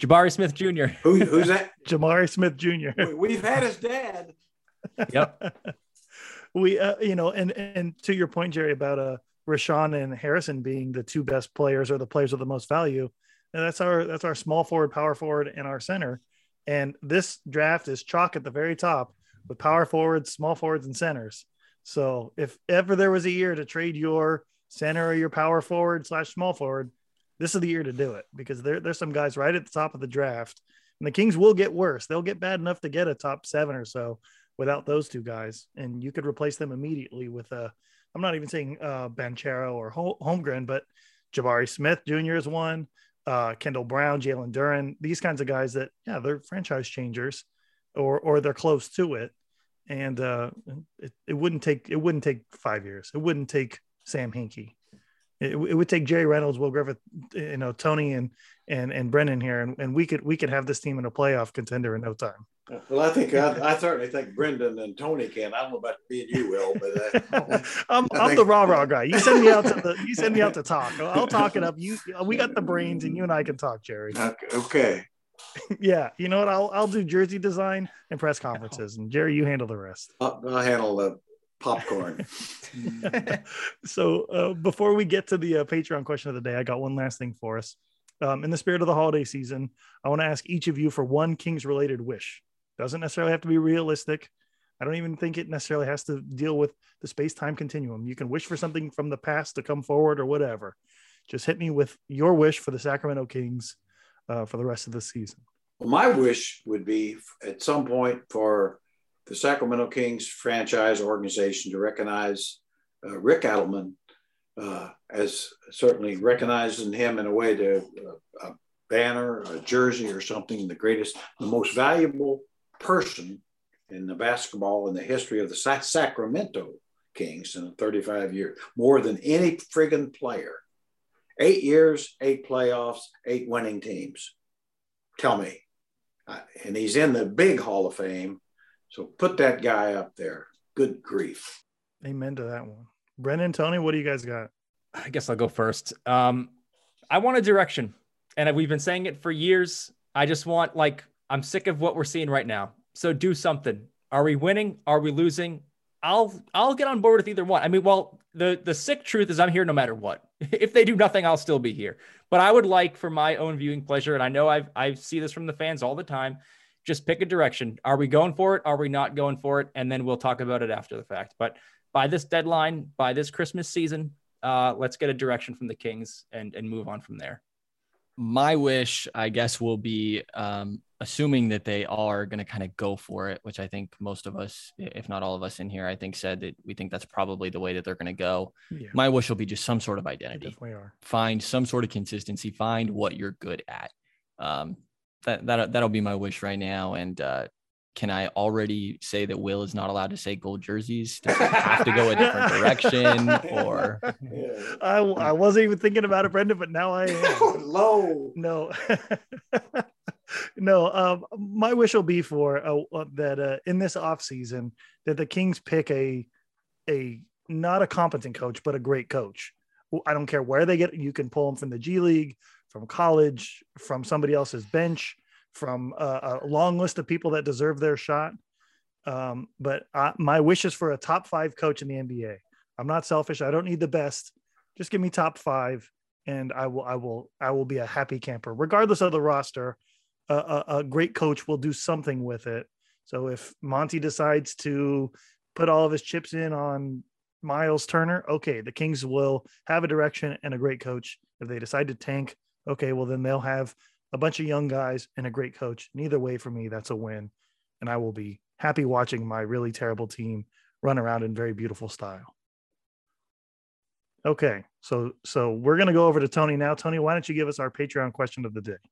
Jabari Smith Junior Who, who's that? Jabari Smith Junior We, we've had his dad. Yep. We, uh, you know, and and to your point, Jerry, about uh, Rashawn and Harrison being the two best players or the players with the most value, and that's our that's our small forward, power forward, and our center. And this draft is chalk at the very top with power forwards, small forwards, and centers. So if ever there was a year to trade your center or your power forward slash small forward, this is the year to do it, because there, there's some guys right at the top of the draft, and the Kings will get worse. They'll get bad enough to get a top seven or so without those two guys. And you could replace them immediately with a, I'm not even saying uh Banchero or Holmgren, but Jabari Smith Junior is one. Uh, Kendall Brown, Jalen Duren, these kinds of guys that, yeah, they're franchise changers, or or they're close to it. And uh, it, it wouldn't take it wouldn't take five years. It wouldn't take Sam Hinkie. It, it would take Jerry Reynolds, Will Griffith, you know, Tony and and and Brenden here, and, and we could we could have this team in a playoff contender in no time. Well, I think I, I certainly think Brenden and Tony can. I don't know about being you, Will, but uh, I'm, I'm think... the rah rah guy. You send me out to the you send me out to talk. I'll talk it up. You we got the brains, and you and I can talk, Jerry. Okay. okay. Yeah, you know what? I'll I'll do jersey design and press conferences, and Jerry, you handle the rest. I'll, I'll handle the popcorn. So uh, before we get to the uh, Patreon question of the day, I got one last thing for us. Um, in the spirit of the holiday season, I want to ask each of you for one Kings-related wish. Doesn't necessarily have to be realistic. I don't even think it necessarily has to deal with the space-time continuum. You can wish for something from the past to come forward or whatever. Just hit me with your wish for the Sacramento Kings uh, for the rest of the season. Well, my wish would be at some point for the Sacramento Kings franchise organization to recognize uh, Rick Adelman uh, as certainly recognizing him in a way to uh, a banner, a jersey or something, the greatest, the most valuable person in the basketball in the history of the Sa- Sacramento Kings in thirty-five years, more than any friggin' player. Eight years, eight playoffs, eight winning teams. Tell me. Uh, and he's in the big Hall of Fame. So put that guy up there. Good grief. Amen to that one. Brenden, Tony, what do you guys got? I guess I'll go first. Um, I want a direction. And we've been saying it for years. I just want, like, I'm sick of what we're seeing right now. So do something. Are we winning? Are we losing? I'll I'll get on board with either one. I mean, well, the, the sick truth is I'm here no matter what. If they do nothing, I'll still be here. But I would like, for my own viewing pleasure, and I know I've I see this from the fans all the time, just pick a direction. Are we going for it? Are we not going for it? And then we'll talk about it after the fact. But by this deadline, by this Christmas season, uh, let's get a direction from the Kings and, and move on from there. My wish, I guess, will be um, assuming that they are going to kind of go for it, which I think most of us, if not all of us in here, I think said that we think that's probably the way that they're going to go. Yeah. My wish will be just some sort of identity. They definitely are. Find some sort of consistency. Find what you're good at. Um, That, that, that'll be my wish right now. And uh, can I already say that Will is not allowed to say gold jerseys? Does it have to go a different direction? Or I, I wasn't even thinking about it, Brenden, but now I am. Low. No. no. Um, my wish will be for uh, that uh, in this offseason that the Kings pick a a not a competent coach, but a great coach. I don't care where they get it. You can pull them from the G League, from college, from somebody else's bench, from a, a long list of people that deserve their shot. Um, but I, my wish is for a top five coach in the N B A. I'm not selfish. I don't need the best. Just give me top five, and I will, I will, I will be a happy camper, regardless of the roster. A, a, a great coach will do something with it. So if Monty decides to put all of his chips in on Myles Turner, okay, the Kings will have a direction and a great coach. If they decide to tank, okay, well, then they'll have a bunch of young guys and a great coach. And either way, for me, that's a win. And I will be happy watching my really terrible team run around in very beautiful style. Okay, so so we're going to go over to Tony now. Tony, why don't you give us our Patreon question of the day?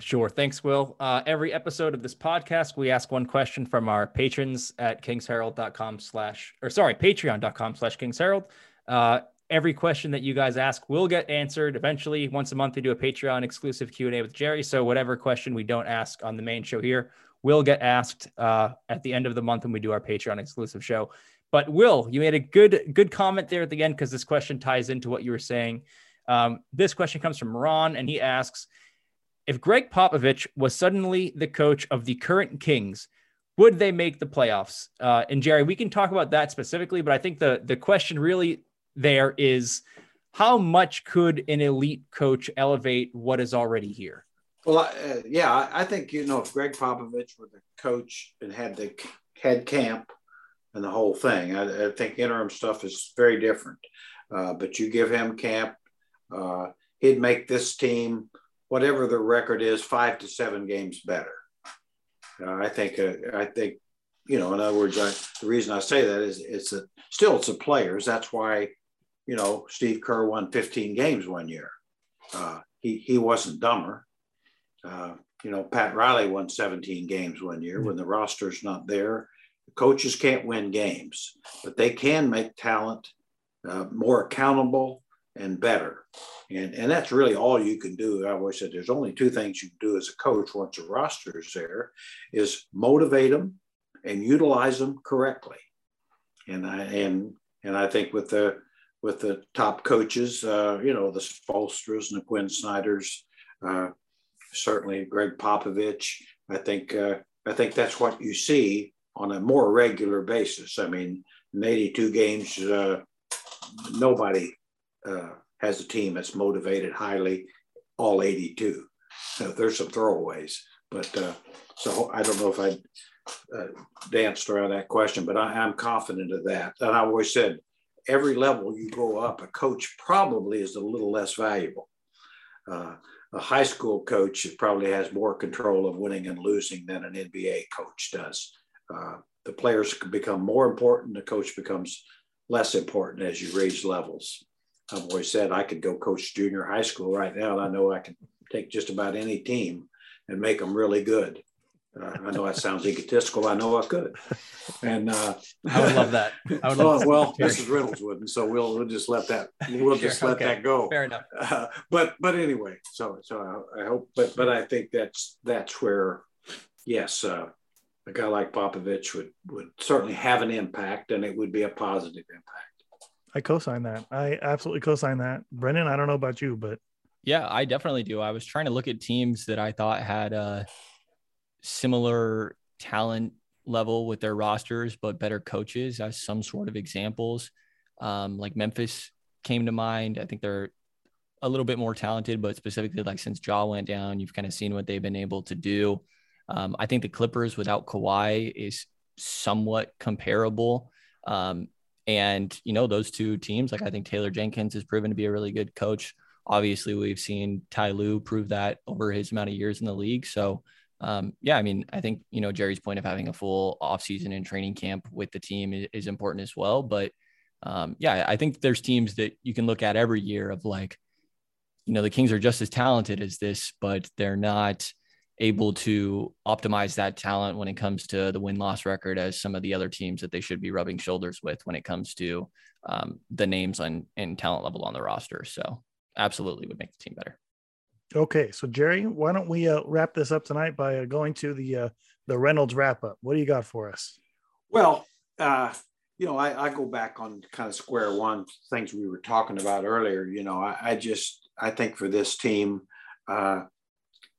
Sure. Thanks, Will. Uh, every episode of this podcast, we ask one question from our patrons at kingsherald.com slash, or sorry, patreon.com slash kingsherald. Uh, Every question that you guys ask will get answered eventually. Once a month, we do a Patreon exclusive Q and A with Jerry. So whatever question we don't ask on the main show here will get asked uh, at the end of the month when we do our Patreon exclusive show. But Will, you made a good good comment there at the end because this question ties into what you were saying. Um, this question comes from Ron, and he asks, if Greg Popovich was suddenly the coach of the current Kings, would they make the playoffs? Uh, and Jerry, we can talk about that specifically, but I think the, the question really there is, how much could an elite coach elevate what is already here? Well, uh, yeah, I think, you know, if Greg Popovich were the coach and had the head camp and the whole thing, I, I think interim stuff is very different. Uh, but you give him camp, uh, he'd make this team, whatever the record is, five to seven games better. Uh, I think, uh, I think, you know, in other words, I, the reason I say that is it's a, still it's the players. That's why, you know, Steve Kerr won fifteen games one year. Uh, he, he wasn't dumber. Uh, you know, Pat Riley won seventeen games one year. When the roster's not there, the coaches can't win games, but they can make talent uh, more accountable and better. And, and that's really all you can do. I always said there's only two things you can do as a coach once a roster is there is motivate them and utilize them correctly. And I, and, and I think with the, with the top coaches, uh, you know, the Spoelstras and the Quinn Snyders, uh, certainly Greg Popovich, I think, uh, I think that's what you see on a more regular basis. I mean, in eighty-two games, uh, nobody uh, has a team that's motivated highly, all eighty-two. So there's some throwaways, but uh, so I don't know if I uh, danced around that question, but I, I'm confident of that. And I always said, every level you go up, a coach probably is a little less valuable. Uh, a high school coach probably has more control of winning and losing than an N B A coach does. Uh, the players become more important. The coach becomes less important as you raise levels. I've always said I could go coach junior high school right now, and I know I can take just about any team and make them really good. Uh, I know that sounds egotistical. I know I could. And uh, I would love that. I would love oh, well, Missus Reynolds wouldn't, so we'll we'll just let that we'll sure. just let okay. that go. Fair enough. Uh, but but anyway, so so I, I hope. But but I think that's that's where yes, uh, a guy like Popovich would would certainly have an impact, and it would be a positive impact. I co-sign that. I absolutely co-sign that, Brenden. I don't know about you, but yeah, I definitely do. I was trying to look at teams that I thought had. Uh, similar talent level with their rosters, but better coaches as some sort of examples. Um, like Memphis came to mind. I think they're a little bit more talented, but specifically like since Ja went down, you've kind of seen what they've been able to do. Um, I think the Clippers without Kawhi is somewhat comparable. Um, and, you know, those two teams, like I think Taylor Jenkins has proven to be a really good coach. Obviously we've seen Ty Lue prove that over his amount of years in the league. So Um, yeah, I mean, I think, you know, Jerry's point of having a full offseason and training camp with the team is, is important as well. But um, yeah, I think there's teams that you can look at every year of like, you know, the Kings are just as talented as this, but they're not able to optimize that talent when it comes to the win-loss record as some of the other teams that they should be rubbing shoulders with when it comes to um, the names and, and talent level on the roster. So absolutely would make the team better. Okay, so Jerry, why don't we uh, wrap this up tonight by uh, going to the uh, the Reynolds wrap up? What do you got for us? Well, uh, you know, I, I go back on kind of square one things we were talking about earlier. You know, I, I just I think for this team, uh,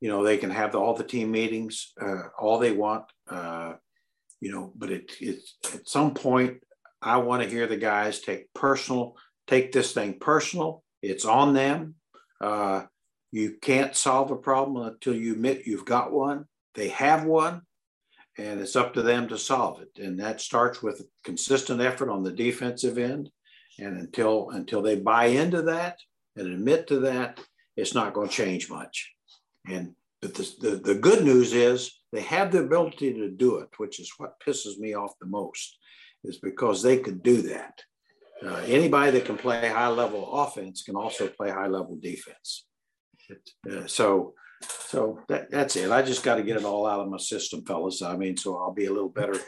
you know, they can have the, all the team meetings, uh, all they want, uh, you know, but it it's at some point I want to hear the guys take personal, take this thing personal. It's on them. Uh, You can't solve a problem until you admit you've got one. They have one, and it's up to them to solve it. And that starts with consistent effort on the defensive end. And until until they buy into that and admit to that, it's not going to change much. And but the, the, the good news is they have the ability to do it, which is what pisses me off the most, is because they could do that. Uh, anybody that can play high-level offense can also play high-level defense. Uh, so, so that, that's it. I just got to get it all out of my system, fellas. I mean, so I'll be a little better,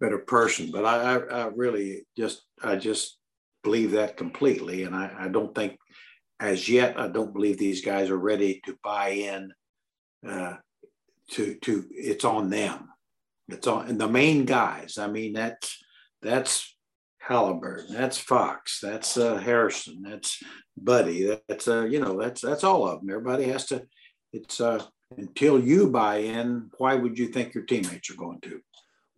better person, but I, I, I really just, I just believe that completely. And I, I don't think as yet, I don't believe these guys are ready to buy in uh, to, to it's on them. It's all, and the main guys. I mean, that's that's Haliburton, that's Fox, that's uh, Harrison, that's Buddy, that's uh, you know, that's that's all of them. Everybody has to. It's uh, until you buy in, why would you think your teammates are going to?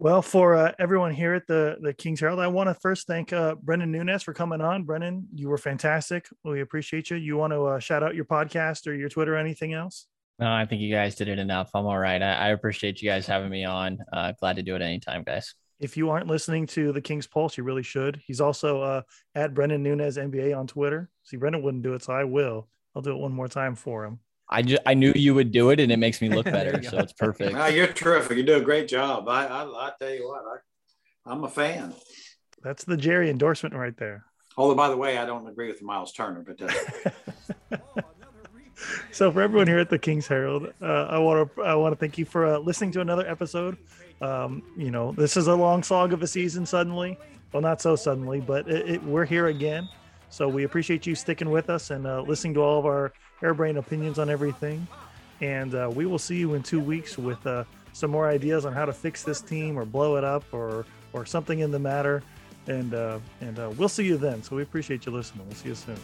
Well, for uh, everyone here at the, the Kings Herald, I want to first thank uh, Brenden Nunes for coming on. Brenden, you were fantastic. We appreciate you. You want to uh, shout out your podcast or your Twitter or anything else? No, I think you guys did it enough. I'm all right. I, I appreciate you guys having me on. Uh, glad to do it anytime, guys. If you aren't listening to the Kings Pulse, you really should. He's also uh, at Brenden Nunes N B A on Twitter. See, Brenden wouldn't do it, so I will. I'll do it one more time for him. I just, I knew you would do it, and it makes me look better, so it's perfect. No, you're terrific. You do a great job. I I, I tell you what, I, I'm a fan. That's the Jerry endorsement right there. Although, by the way, I don't agree with Myles Turner, but that's... So for everyone here at the Kings Herald, uh, I want to I want to thank you for uh, listening to another episode. Um, you know, this is a long slog of a season. Suddenly, well, not so suddenly, but it, it, we're here again. So we appreciate you sticking with us and uh, listening to all of our harebrained opinions on everything. And uh, we will see you in two weeks with uh, some more ideas on how to fix this team or blow it up or or something in the matter. And, uh, and uh, we'll see you then. So we appreciate you listening. We'll see you soon.